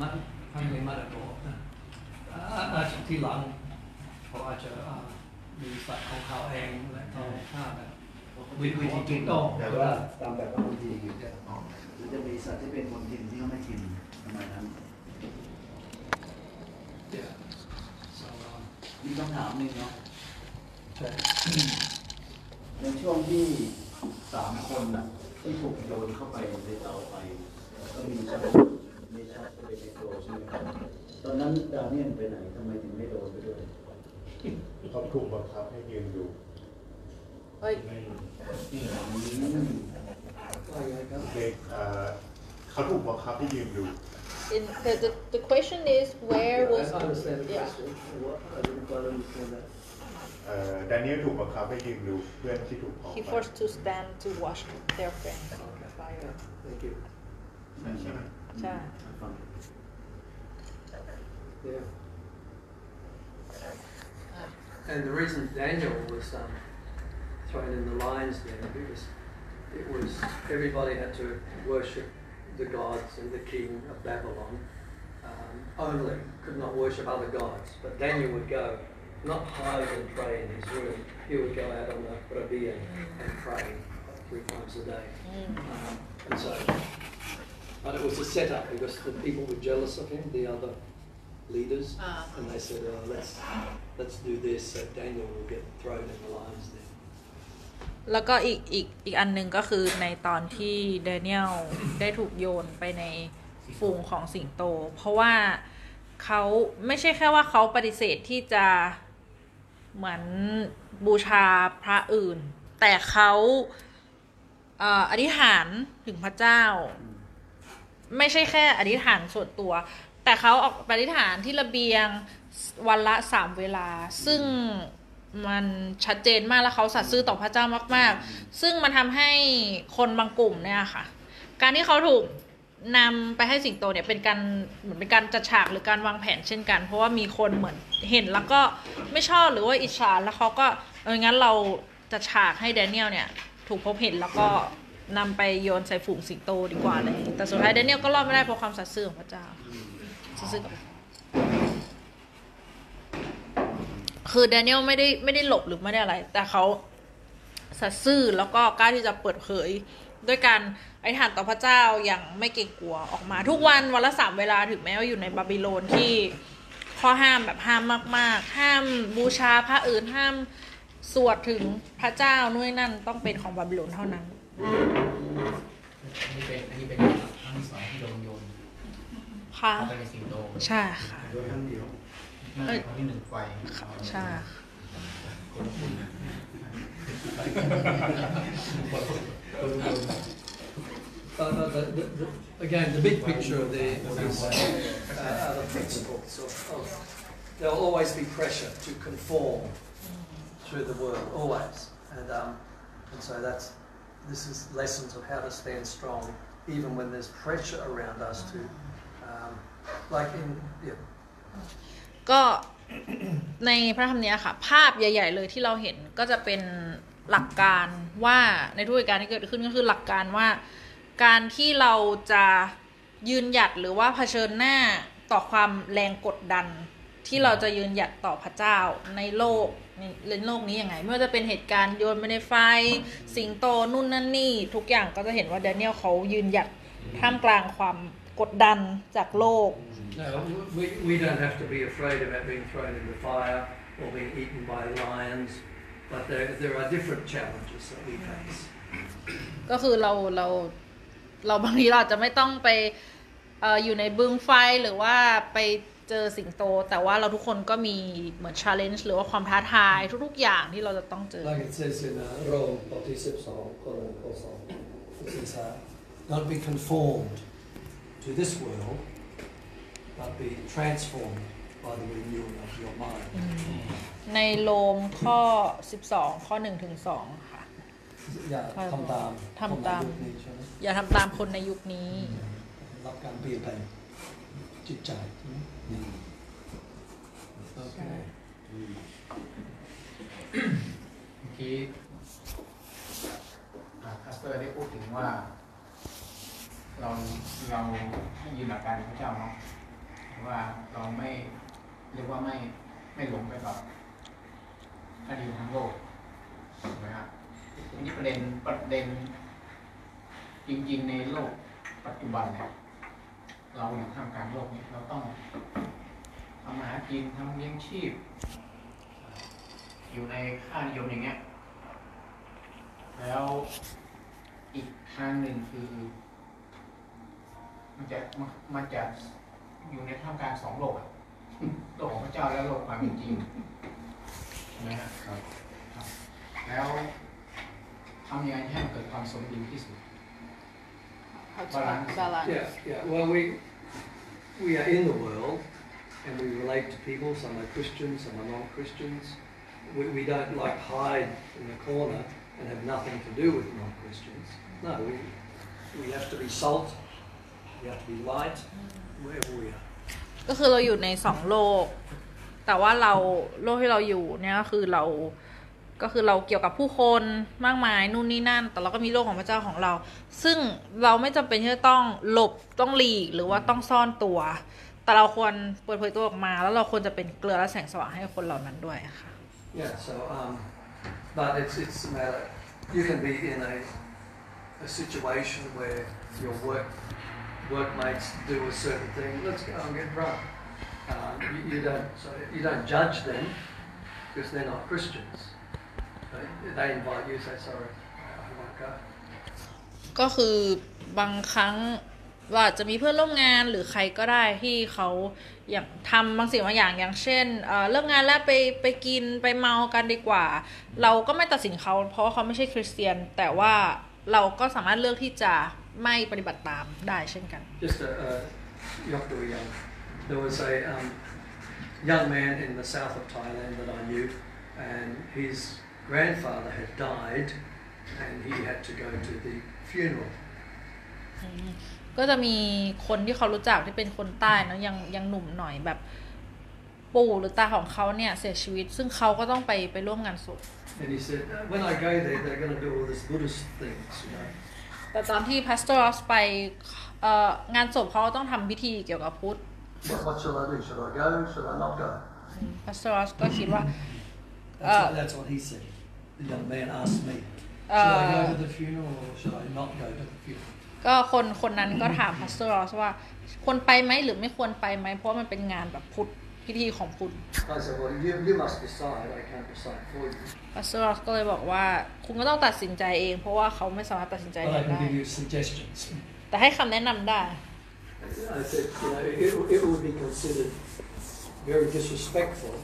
มันทั้งในมาราโกอาจจะที่หลังเขาอาจจะมีสัตว์ของเขาเองและเขาฆ่าแบบวิธีกินต้องแต่ว่าตามแบบวิธีกินเนี่ยมันจะมีสัตว์ที่เป็นคนกินที่เขาไม่กินทำไมนั้นมีคำถามหนึ่งเนาะในช่วงที่สามคนน่ะที่ถูกโยนเข้าไปในเตาไฟก็มีชาติมีชาติเป็นตัวใช่ไหมครับตอนนั้นดาเนียลไปไหนทำไมถึงไม่โดนไปด้วยเขาถูกบังคับให้ยืนอยู่เฮ้ยเขาถูกบังคับให้ยืนอยู่ the the the question is where was I understand the question I didn't quite understand that เอ่อดาเนียลถูกบังคับให้ยืนอยู่เพื่อนที่ถูก He forced to stand to watch their friends on the fire Thank you ใช่ Yeah And the reason Daniel was um, thrown in the lions then because it was everybody had to worship the gods and the king of Babylon um, only, could not worship other gods. But Daniel would go, not hide and pray in his room, he would go out on the rabia and pray three times a day. Um, and so, but it was a setup because the people were jealous of him, the other leaders, and they said, oh, let's let's do this so Daniel will get thrown in the lions then. แล้วก็อีกอีกอีกอันนึงก็คือในตอนที่แดเนียลได้ถูกโยนไปในฝูงของสิงโตเพราะว่าเขาไม่ใช่แค่ว่าเขาปฏิเสธที่จะเหมือนบูชาพระอื่นแต่เขาเอ่ออธิษฐานถึงพระเจ้าไม่ใช่แค่อธิษฐานส่วนตัวแต่เขาออกปฏิฐานที่ระเบียงวันละสามเวลาซึ่งมันชัดเจนมากแล้วเขาสัตย์ซื่อต่อพระเจ้ามากๆซึ่งมันทำให้คนบางกลุ่มเนี่ยค่ะการที่เขาถูกนำไปให้สิงโตเนี่ยเป็นการเหมือนเป็นการจัดฉากหรือการวางแผนเช่นกันเพราะว่ามีคนเหมือนเห็นแล้วก็ไม่ชอบหรือว่าอิจฉาแล้วเขาก็เอองั้นเราจัดฉากให้แดเนียลเนี่ยถูกพบเห็นแล้วก็นำไปโยนใส่ฝูงสิงโตดีกว่าเลยแต่สุดท้ายแดเนียลก็รอดไม่ได้เพราะความสัตย์ซื่อของพระเจ้าคือแดเนียลไม่ได้ไม่ได้หลบหรือไม่ได้อะไรแต่เขาสัตย์ซื่อแล้วก็กล้าที่จะเปิดเผย ด้วยการอธิษฐานต่อพระเจ้าอย่างไม่เกรงกลัวออกมาทุกวันวันละสามเวลาถึงแม้ว่าอยู่ในบาบิโลนที่ข้อห้ามแบบห้ามมากๆห้ามบูชาพระอื่นห้ามสวดถึงพระเจ้านู่นนั่นต้องเป็นของบาบิโลนเท่านั้นนี่เป็นนี่เป็นครั้งที่สองที่โดนโยนค่ะเป็นสิงโตใช่ค่ะโดยครั้งเดียวนั่นเป็นครั้งที่หนึ่งไปใช่Uh, the, the, again, the big picture of the of this, uh, the principle. So, oh, there will always be pressure to conform through the world, always, and um, and so that's this is lessons of how to stand strong even when there's pressure around us to, um, like in yeah. ก็ในพระธรรมเนี้ยค่ะภาพใหญ่ๆเลยที่เราเห็นก็จะเป็นหลักการว่าในทุกเหตุการณ์ที่เกิดขึ้นก็คือหลักการว่าการที่เราจะยืนหยัดหรือว่าเผชิญหน้าต่อความแรงกดดันที่เราจะยืนหยัดต่อพระเจ้าในโลกในโลกนี้ยังไงไม่ว่าจะเป็นเหตุการณ์โยนไปในไฟสิงโตนู่นนั่นนี่ทุกอย่างก็จะเห็นว่าแดเนียลเขายืนหยัดท่ามกลางความกดดันจากโลก No, we we don't have to be afraid of being thrown in the fire or being eaten by lions, but there there are different challenges that we face. ก็คือเราเราเราบางทีเราอาจจะไม่ต้องไป อ, อยู่ในบึงไฟหรือว่าไปเจอสิงโตแต่ว่าเราทุกคนก็มีเหมือน challenge หรือว่าความท้าทายทุกๆอย่างที่เราจะต้องเจอ Like it says in Rome six two it says don't be conformed to this world but be transformed by the renewal of your mind ในโรมข้อสิบสองข้อหนึ่งถึงสองค่ะอย่าทำตามทำตามอย่าทำตามคนในยุคนี้รับการเปลี่ยนแปลงจิตใจโอเคเมื่อกี้พาสเตอร์ได้พูดถึงว่าเราเราไม่ยืนหลักการพระเจ้าเนาะว่าเราไม่เรียกว่าไม่ไม่หลงไปกับอดีตทั้งโลกถูกไหมครับนี่ประเด็นประเด็นจริงๆในโลกปัจจุบันเนี่ยเราอยู่ท่ามกลางโลกนี้เราต้องทำอาหารกินทำเลี้ยงชีพอยู่ในค่านิยมอย่างเงี้ยแล้วอีกทางหนึ่งคือมันจะมันจะอยู่ในท่ามกลางสองโลกอะโลกของพระเจ้าและโลกความเป็นจริงนะครับแล้วทำยังไงให้มันเกิดความสมดุลที่สุด Balance. Yeah, yeah. Well, we we are in the world, and we relate to people. Some are Christians, some are non-Christians. We we don't like hide in the corner and have nothing to do with non-Christians. No, we we have to be salt. We have to be light wherever we are. ก็คือเราอยู่ในสองโลกแต่ว่าเราโลกที่เราอยู่เนี่ยก็คือเราก็คือเราเกี่ยวกับผู้คนมากมายนู่นนี่นั่นแต่เราก็มีโลกของพระเจ้าของเราซึ่งเราไม่จำเป็นที่จะต้องหลบต้องหลีกหรือว่าต้องซ่อนตัวแต่เราควรเปิดเผยตัวออกมาแล้วเราควรจะเป็นเกลือและแสงสว่างให้คนเหล่านั้นด้วยค่ะ Yeah so um but it's it's a matter you can be in a a situation where your work workmates do a certain thing let's go and get drunk um you, you don't so you don't judge them because they're not Christiansได้อินวอยซ์ยูไซซอร์ก็คือบางครั้งว่าจะมีเพื่อนร่วมงานหรือใครก็ได้ที่เขาอย่างทำบางสิ่งบางอย่างอย่างเช่นเอ่อเลิกงานแล้วไปไปกินไปเมากันดีกว่าเราก็ไม่ตัดสินเขาเพราะเขาไม่ใช่คริสเตียนแต่ว่าเราก็สามารถเลือกที่จะไม่ปฏิบัติตามได้เช่นกัน Just a, uh, ยกตัวอย่าง There was a um, young man in the south of Thailand that I knew and he'sgrandfather had died and he had to go to the funeral ก็จะมีคนที่เขารู้จักที่เป็นคนใต้เนาะยังยังหนุ่มหน่อยแบบปู่หรือตาของเขาเนี่ยเสียชีวิตซึ่งเขาก็ต้องไปไปร่วมงานศพ And he said when I go there they're going to do all this Buddhist things you know แต่ตอนที่ Pastor Ross ไปเอ่องานศพเขาต้องทำพิธีเกี่ยวกับพุทธ What should I do? Should I go? Should I not go? Pastor Ross ก็คิดว่าThat's what, that's what he said. The young man asked me. ก็คนคนนั้นก็ถามพาสเตอร์รอสว่าควรไปไหมหรือไม่ควรไปไหมเพราะมันเป็นงานแบบพุทธพิธีของพุทธพาสเตอร์รอสก็เลยบอกว่าคุณก็ต้องตัดสินใจเองเพราะว่าเขาไม่สามารถตัดสินใจได้แต่ให้คำแนะนำได้ I said, you know, it, it would be considered very disrespectful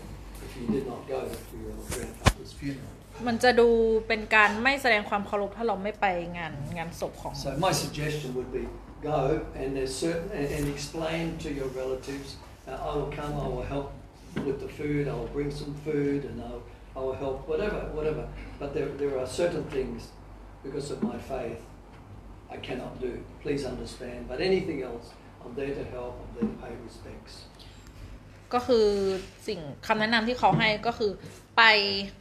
if you did not go to your grandfather's funeral. มันจะดูเป็นการไม่แสดงความเคารพถ้าเราไม่ไปงานงานศพของ So my suggestion would be go and there's certain and, and explain to your relatives uh, I will come I will help with the food I will bring some food and I will, I will help whatever whatever but there there are certain things because of my faith I cannot do please understand but anything else I'm there to help I'm there to pay respects ก็คือสิ่งคำแนะนำที่เขาให้ก็คือไป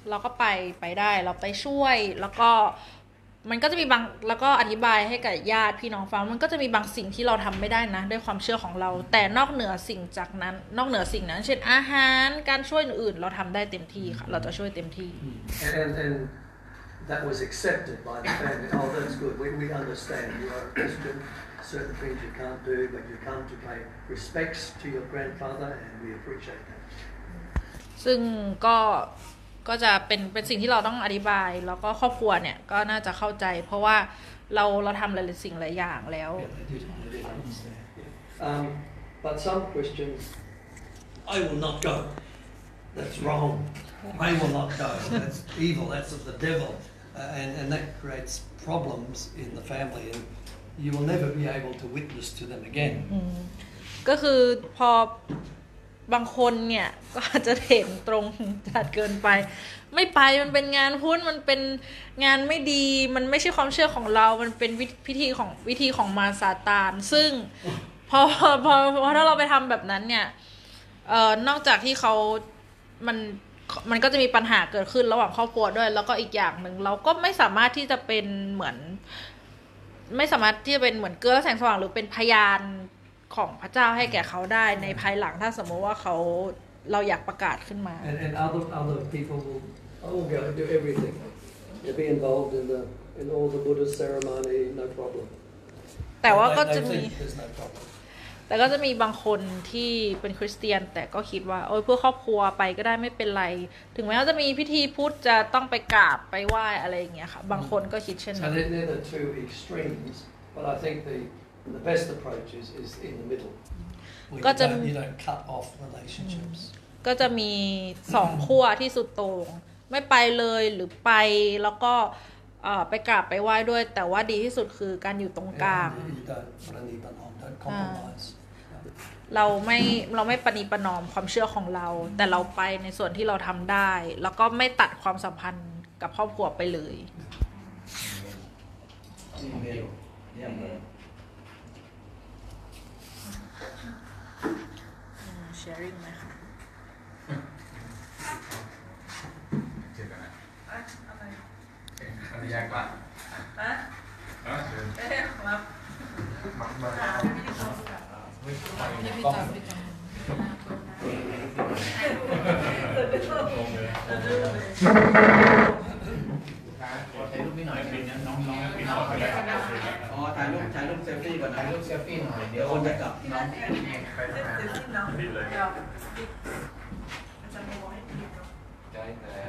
เราก็ไปไปได้เราไปช่วยแล้วก็มันก็จะมีบางแล้วก็อธิบายให้กับญาติพี่น้องฟังมันก็จะมีบางสิ่งที่เราทำไม่ได้นะด้วยความเชื่อของเราแต่นอกเหนือสิ่งจากนั้นนอกเหนือสิ่งนั้นเช่นอาหารการช่วยอื่นเราทำได้เต็มที่ค่ะเราจะช่วยเต็มที่ and, and that was accepted by the family oh that's good we we understand you are Christian certain things you can't do but you come to pay respects to your grandfather and we appreciate thatซึ่งก็ก็จะเป็นเป็นสิ่งที่เราต้องอธิบายแล้วก็ครอบครัวเนี่ยก็น่าจะเข้าใจเพราะว่าเราเราทำหลายสิ่งหลายอย่างแล้ว um, but some Christians I will not go that's wrong I will not go that's evil that's of the devil uh, and and that creates problems in the family and you will never be able to witness to them again ก็คือพอบางคนเนี่ยก็อาจจะเห็นตรงจัดเกินไปไม่ไปมันเป็นงานพุทธมันเป็นงานไม่ดีมันไม่ใช่ความเชื่อของเรามันเป็นพิธีของวิธีของมารซาตานซึ่งพอพอพอถ้าเราไปทำแบบนั้นเนี่ยเอ่อนอกจากที่เขามันมันก็จะมีปัญหาเกิดขึ้นระหว่างครอบครัวด้วยแล้วก็อีกอย่างนึงเราก็ไม่สามารถที่จะเป็นเหมือนไม่สามารถที่จะเป็นเหมือนเกลือแสงสว่างหรือเป็นพยานของพระเจ้าให้แก่เขาได้ในภายหลังถ้าสมมติว่าเขาเราอยากประกาศขึ้นมา and, and other other people will all go do everything they'll be involved in the in all the Buddhist ceremony no problem แต่ว่าก็จะมีแต่ก็จะมีบางคนที่เป็นคริสเตียนแต่ก็คิดว่าโอ้ยเพื่อครอบครัวไปก็ได้ไม่เป็นไรถึงแม้ว่าจะมีพิธีพุทธจะต้องไปกราบไปไหว้อะไรอย่างเงี้ยค่ะบางคนก็คิดเช่นนั้น So they're the two extremes but I think the the best approach is is in the middle ก็จะ you don't cut off relationships ก็จะมีสองขั้วที่สุดโต่งไม่ไปเลยหรือไปแล้วก็ไปกราบไปไหว้ด้วยแต่ว่าดีที่สุดคือการอยู่ตรงกลางเราไม่เราไม่ปณีประนอมความเชื่อของเราแต่เราไปในส่วนที่เราทำได้แล้วก็ไม่ตัดความสัมพันธ์กับครอบครัวไปเลยแชร์ริ่งไหมคะเจอกันนะอะไรอะไรยากปะฮะเอ๊ะมามามาไม่มีตังค์ไม่มีตังค์ถ่ายรูปนิดหน่อยเป็นน้องน้องเป็นน้องอ๋อถ่ายรูปถ่ายรูปเซลฟี่ก่อนถ่ายรูปเซลฟี่หน่อยเดี๋ยวคนจะกลับน้องไปทำงานเซลฟี่น้องดีเลยอาจารย์บอกให้ดีเนาะได้แต่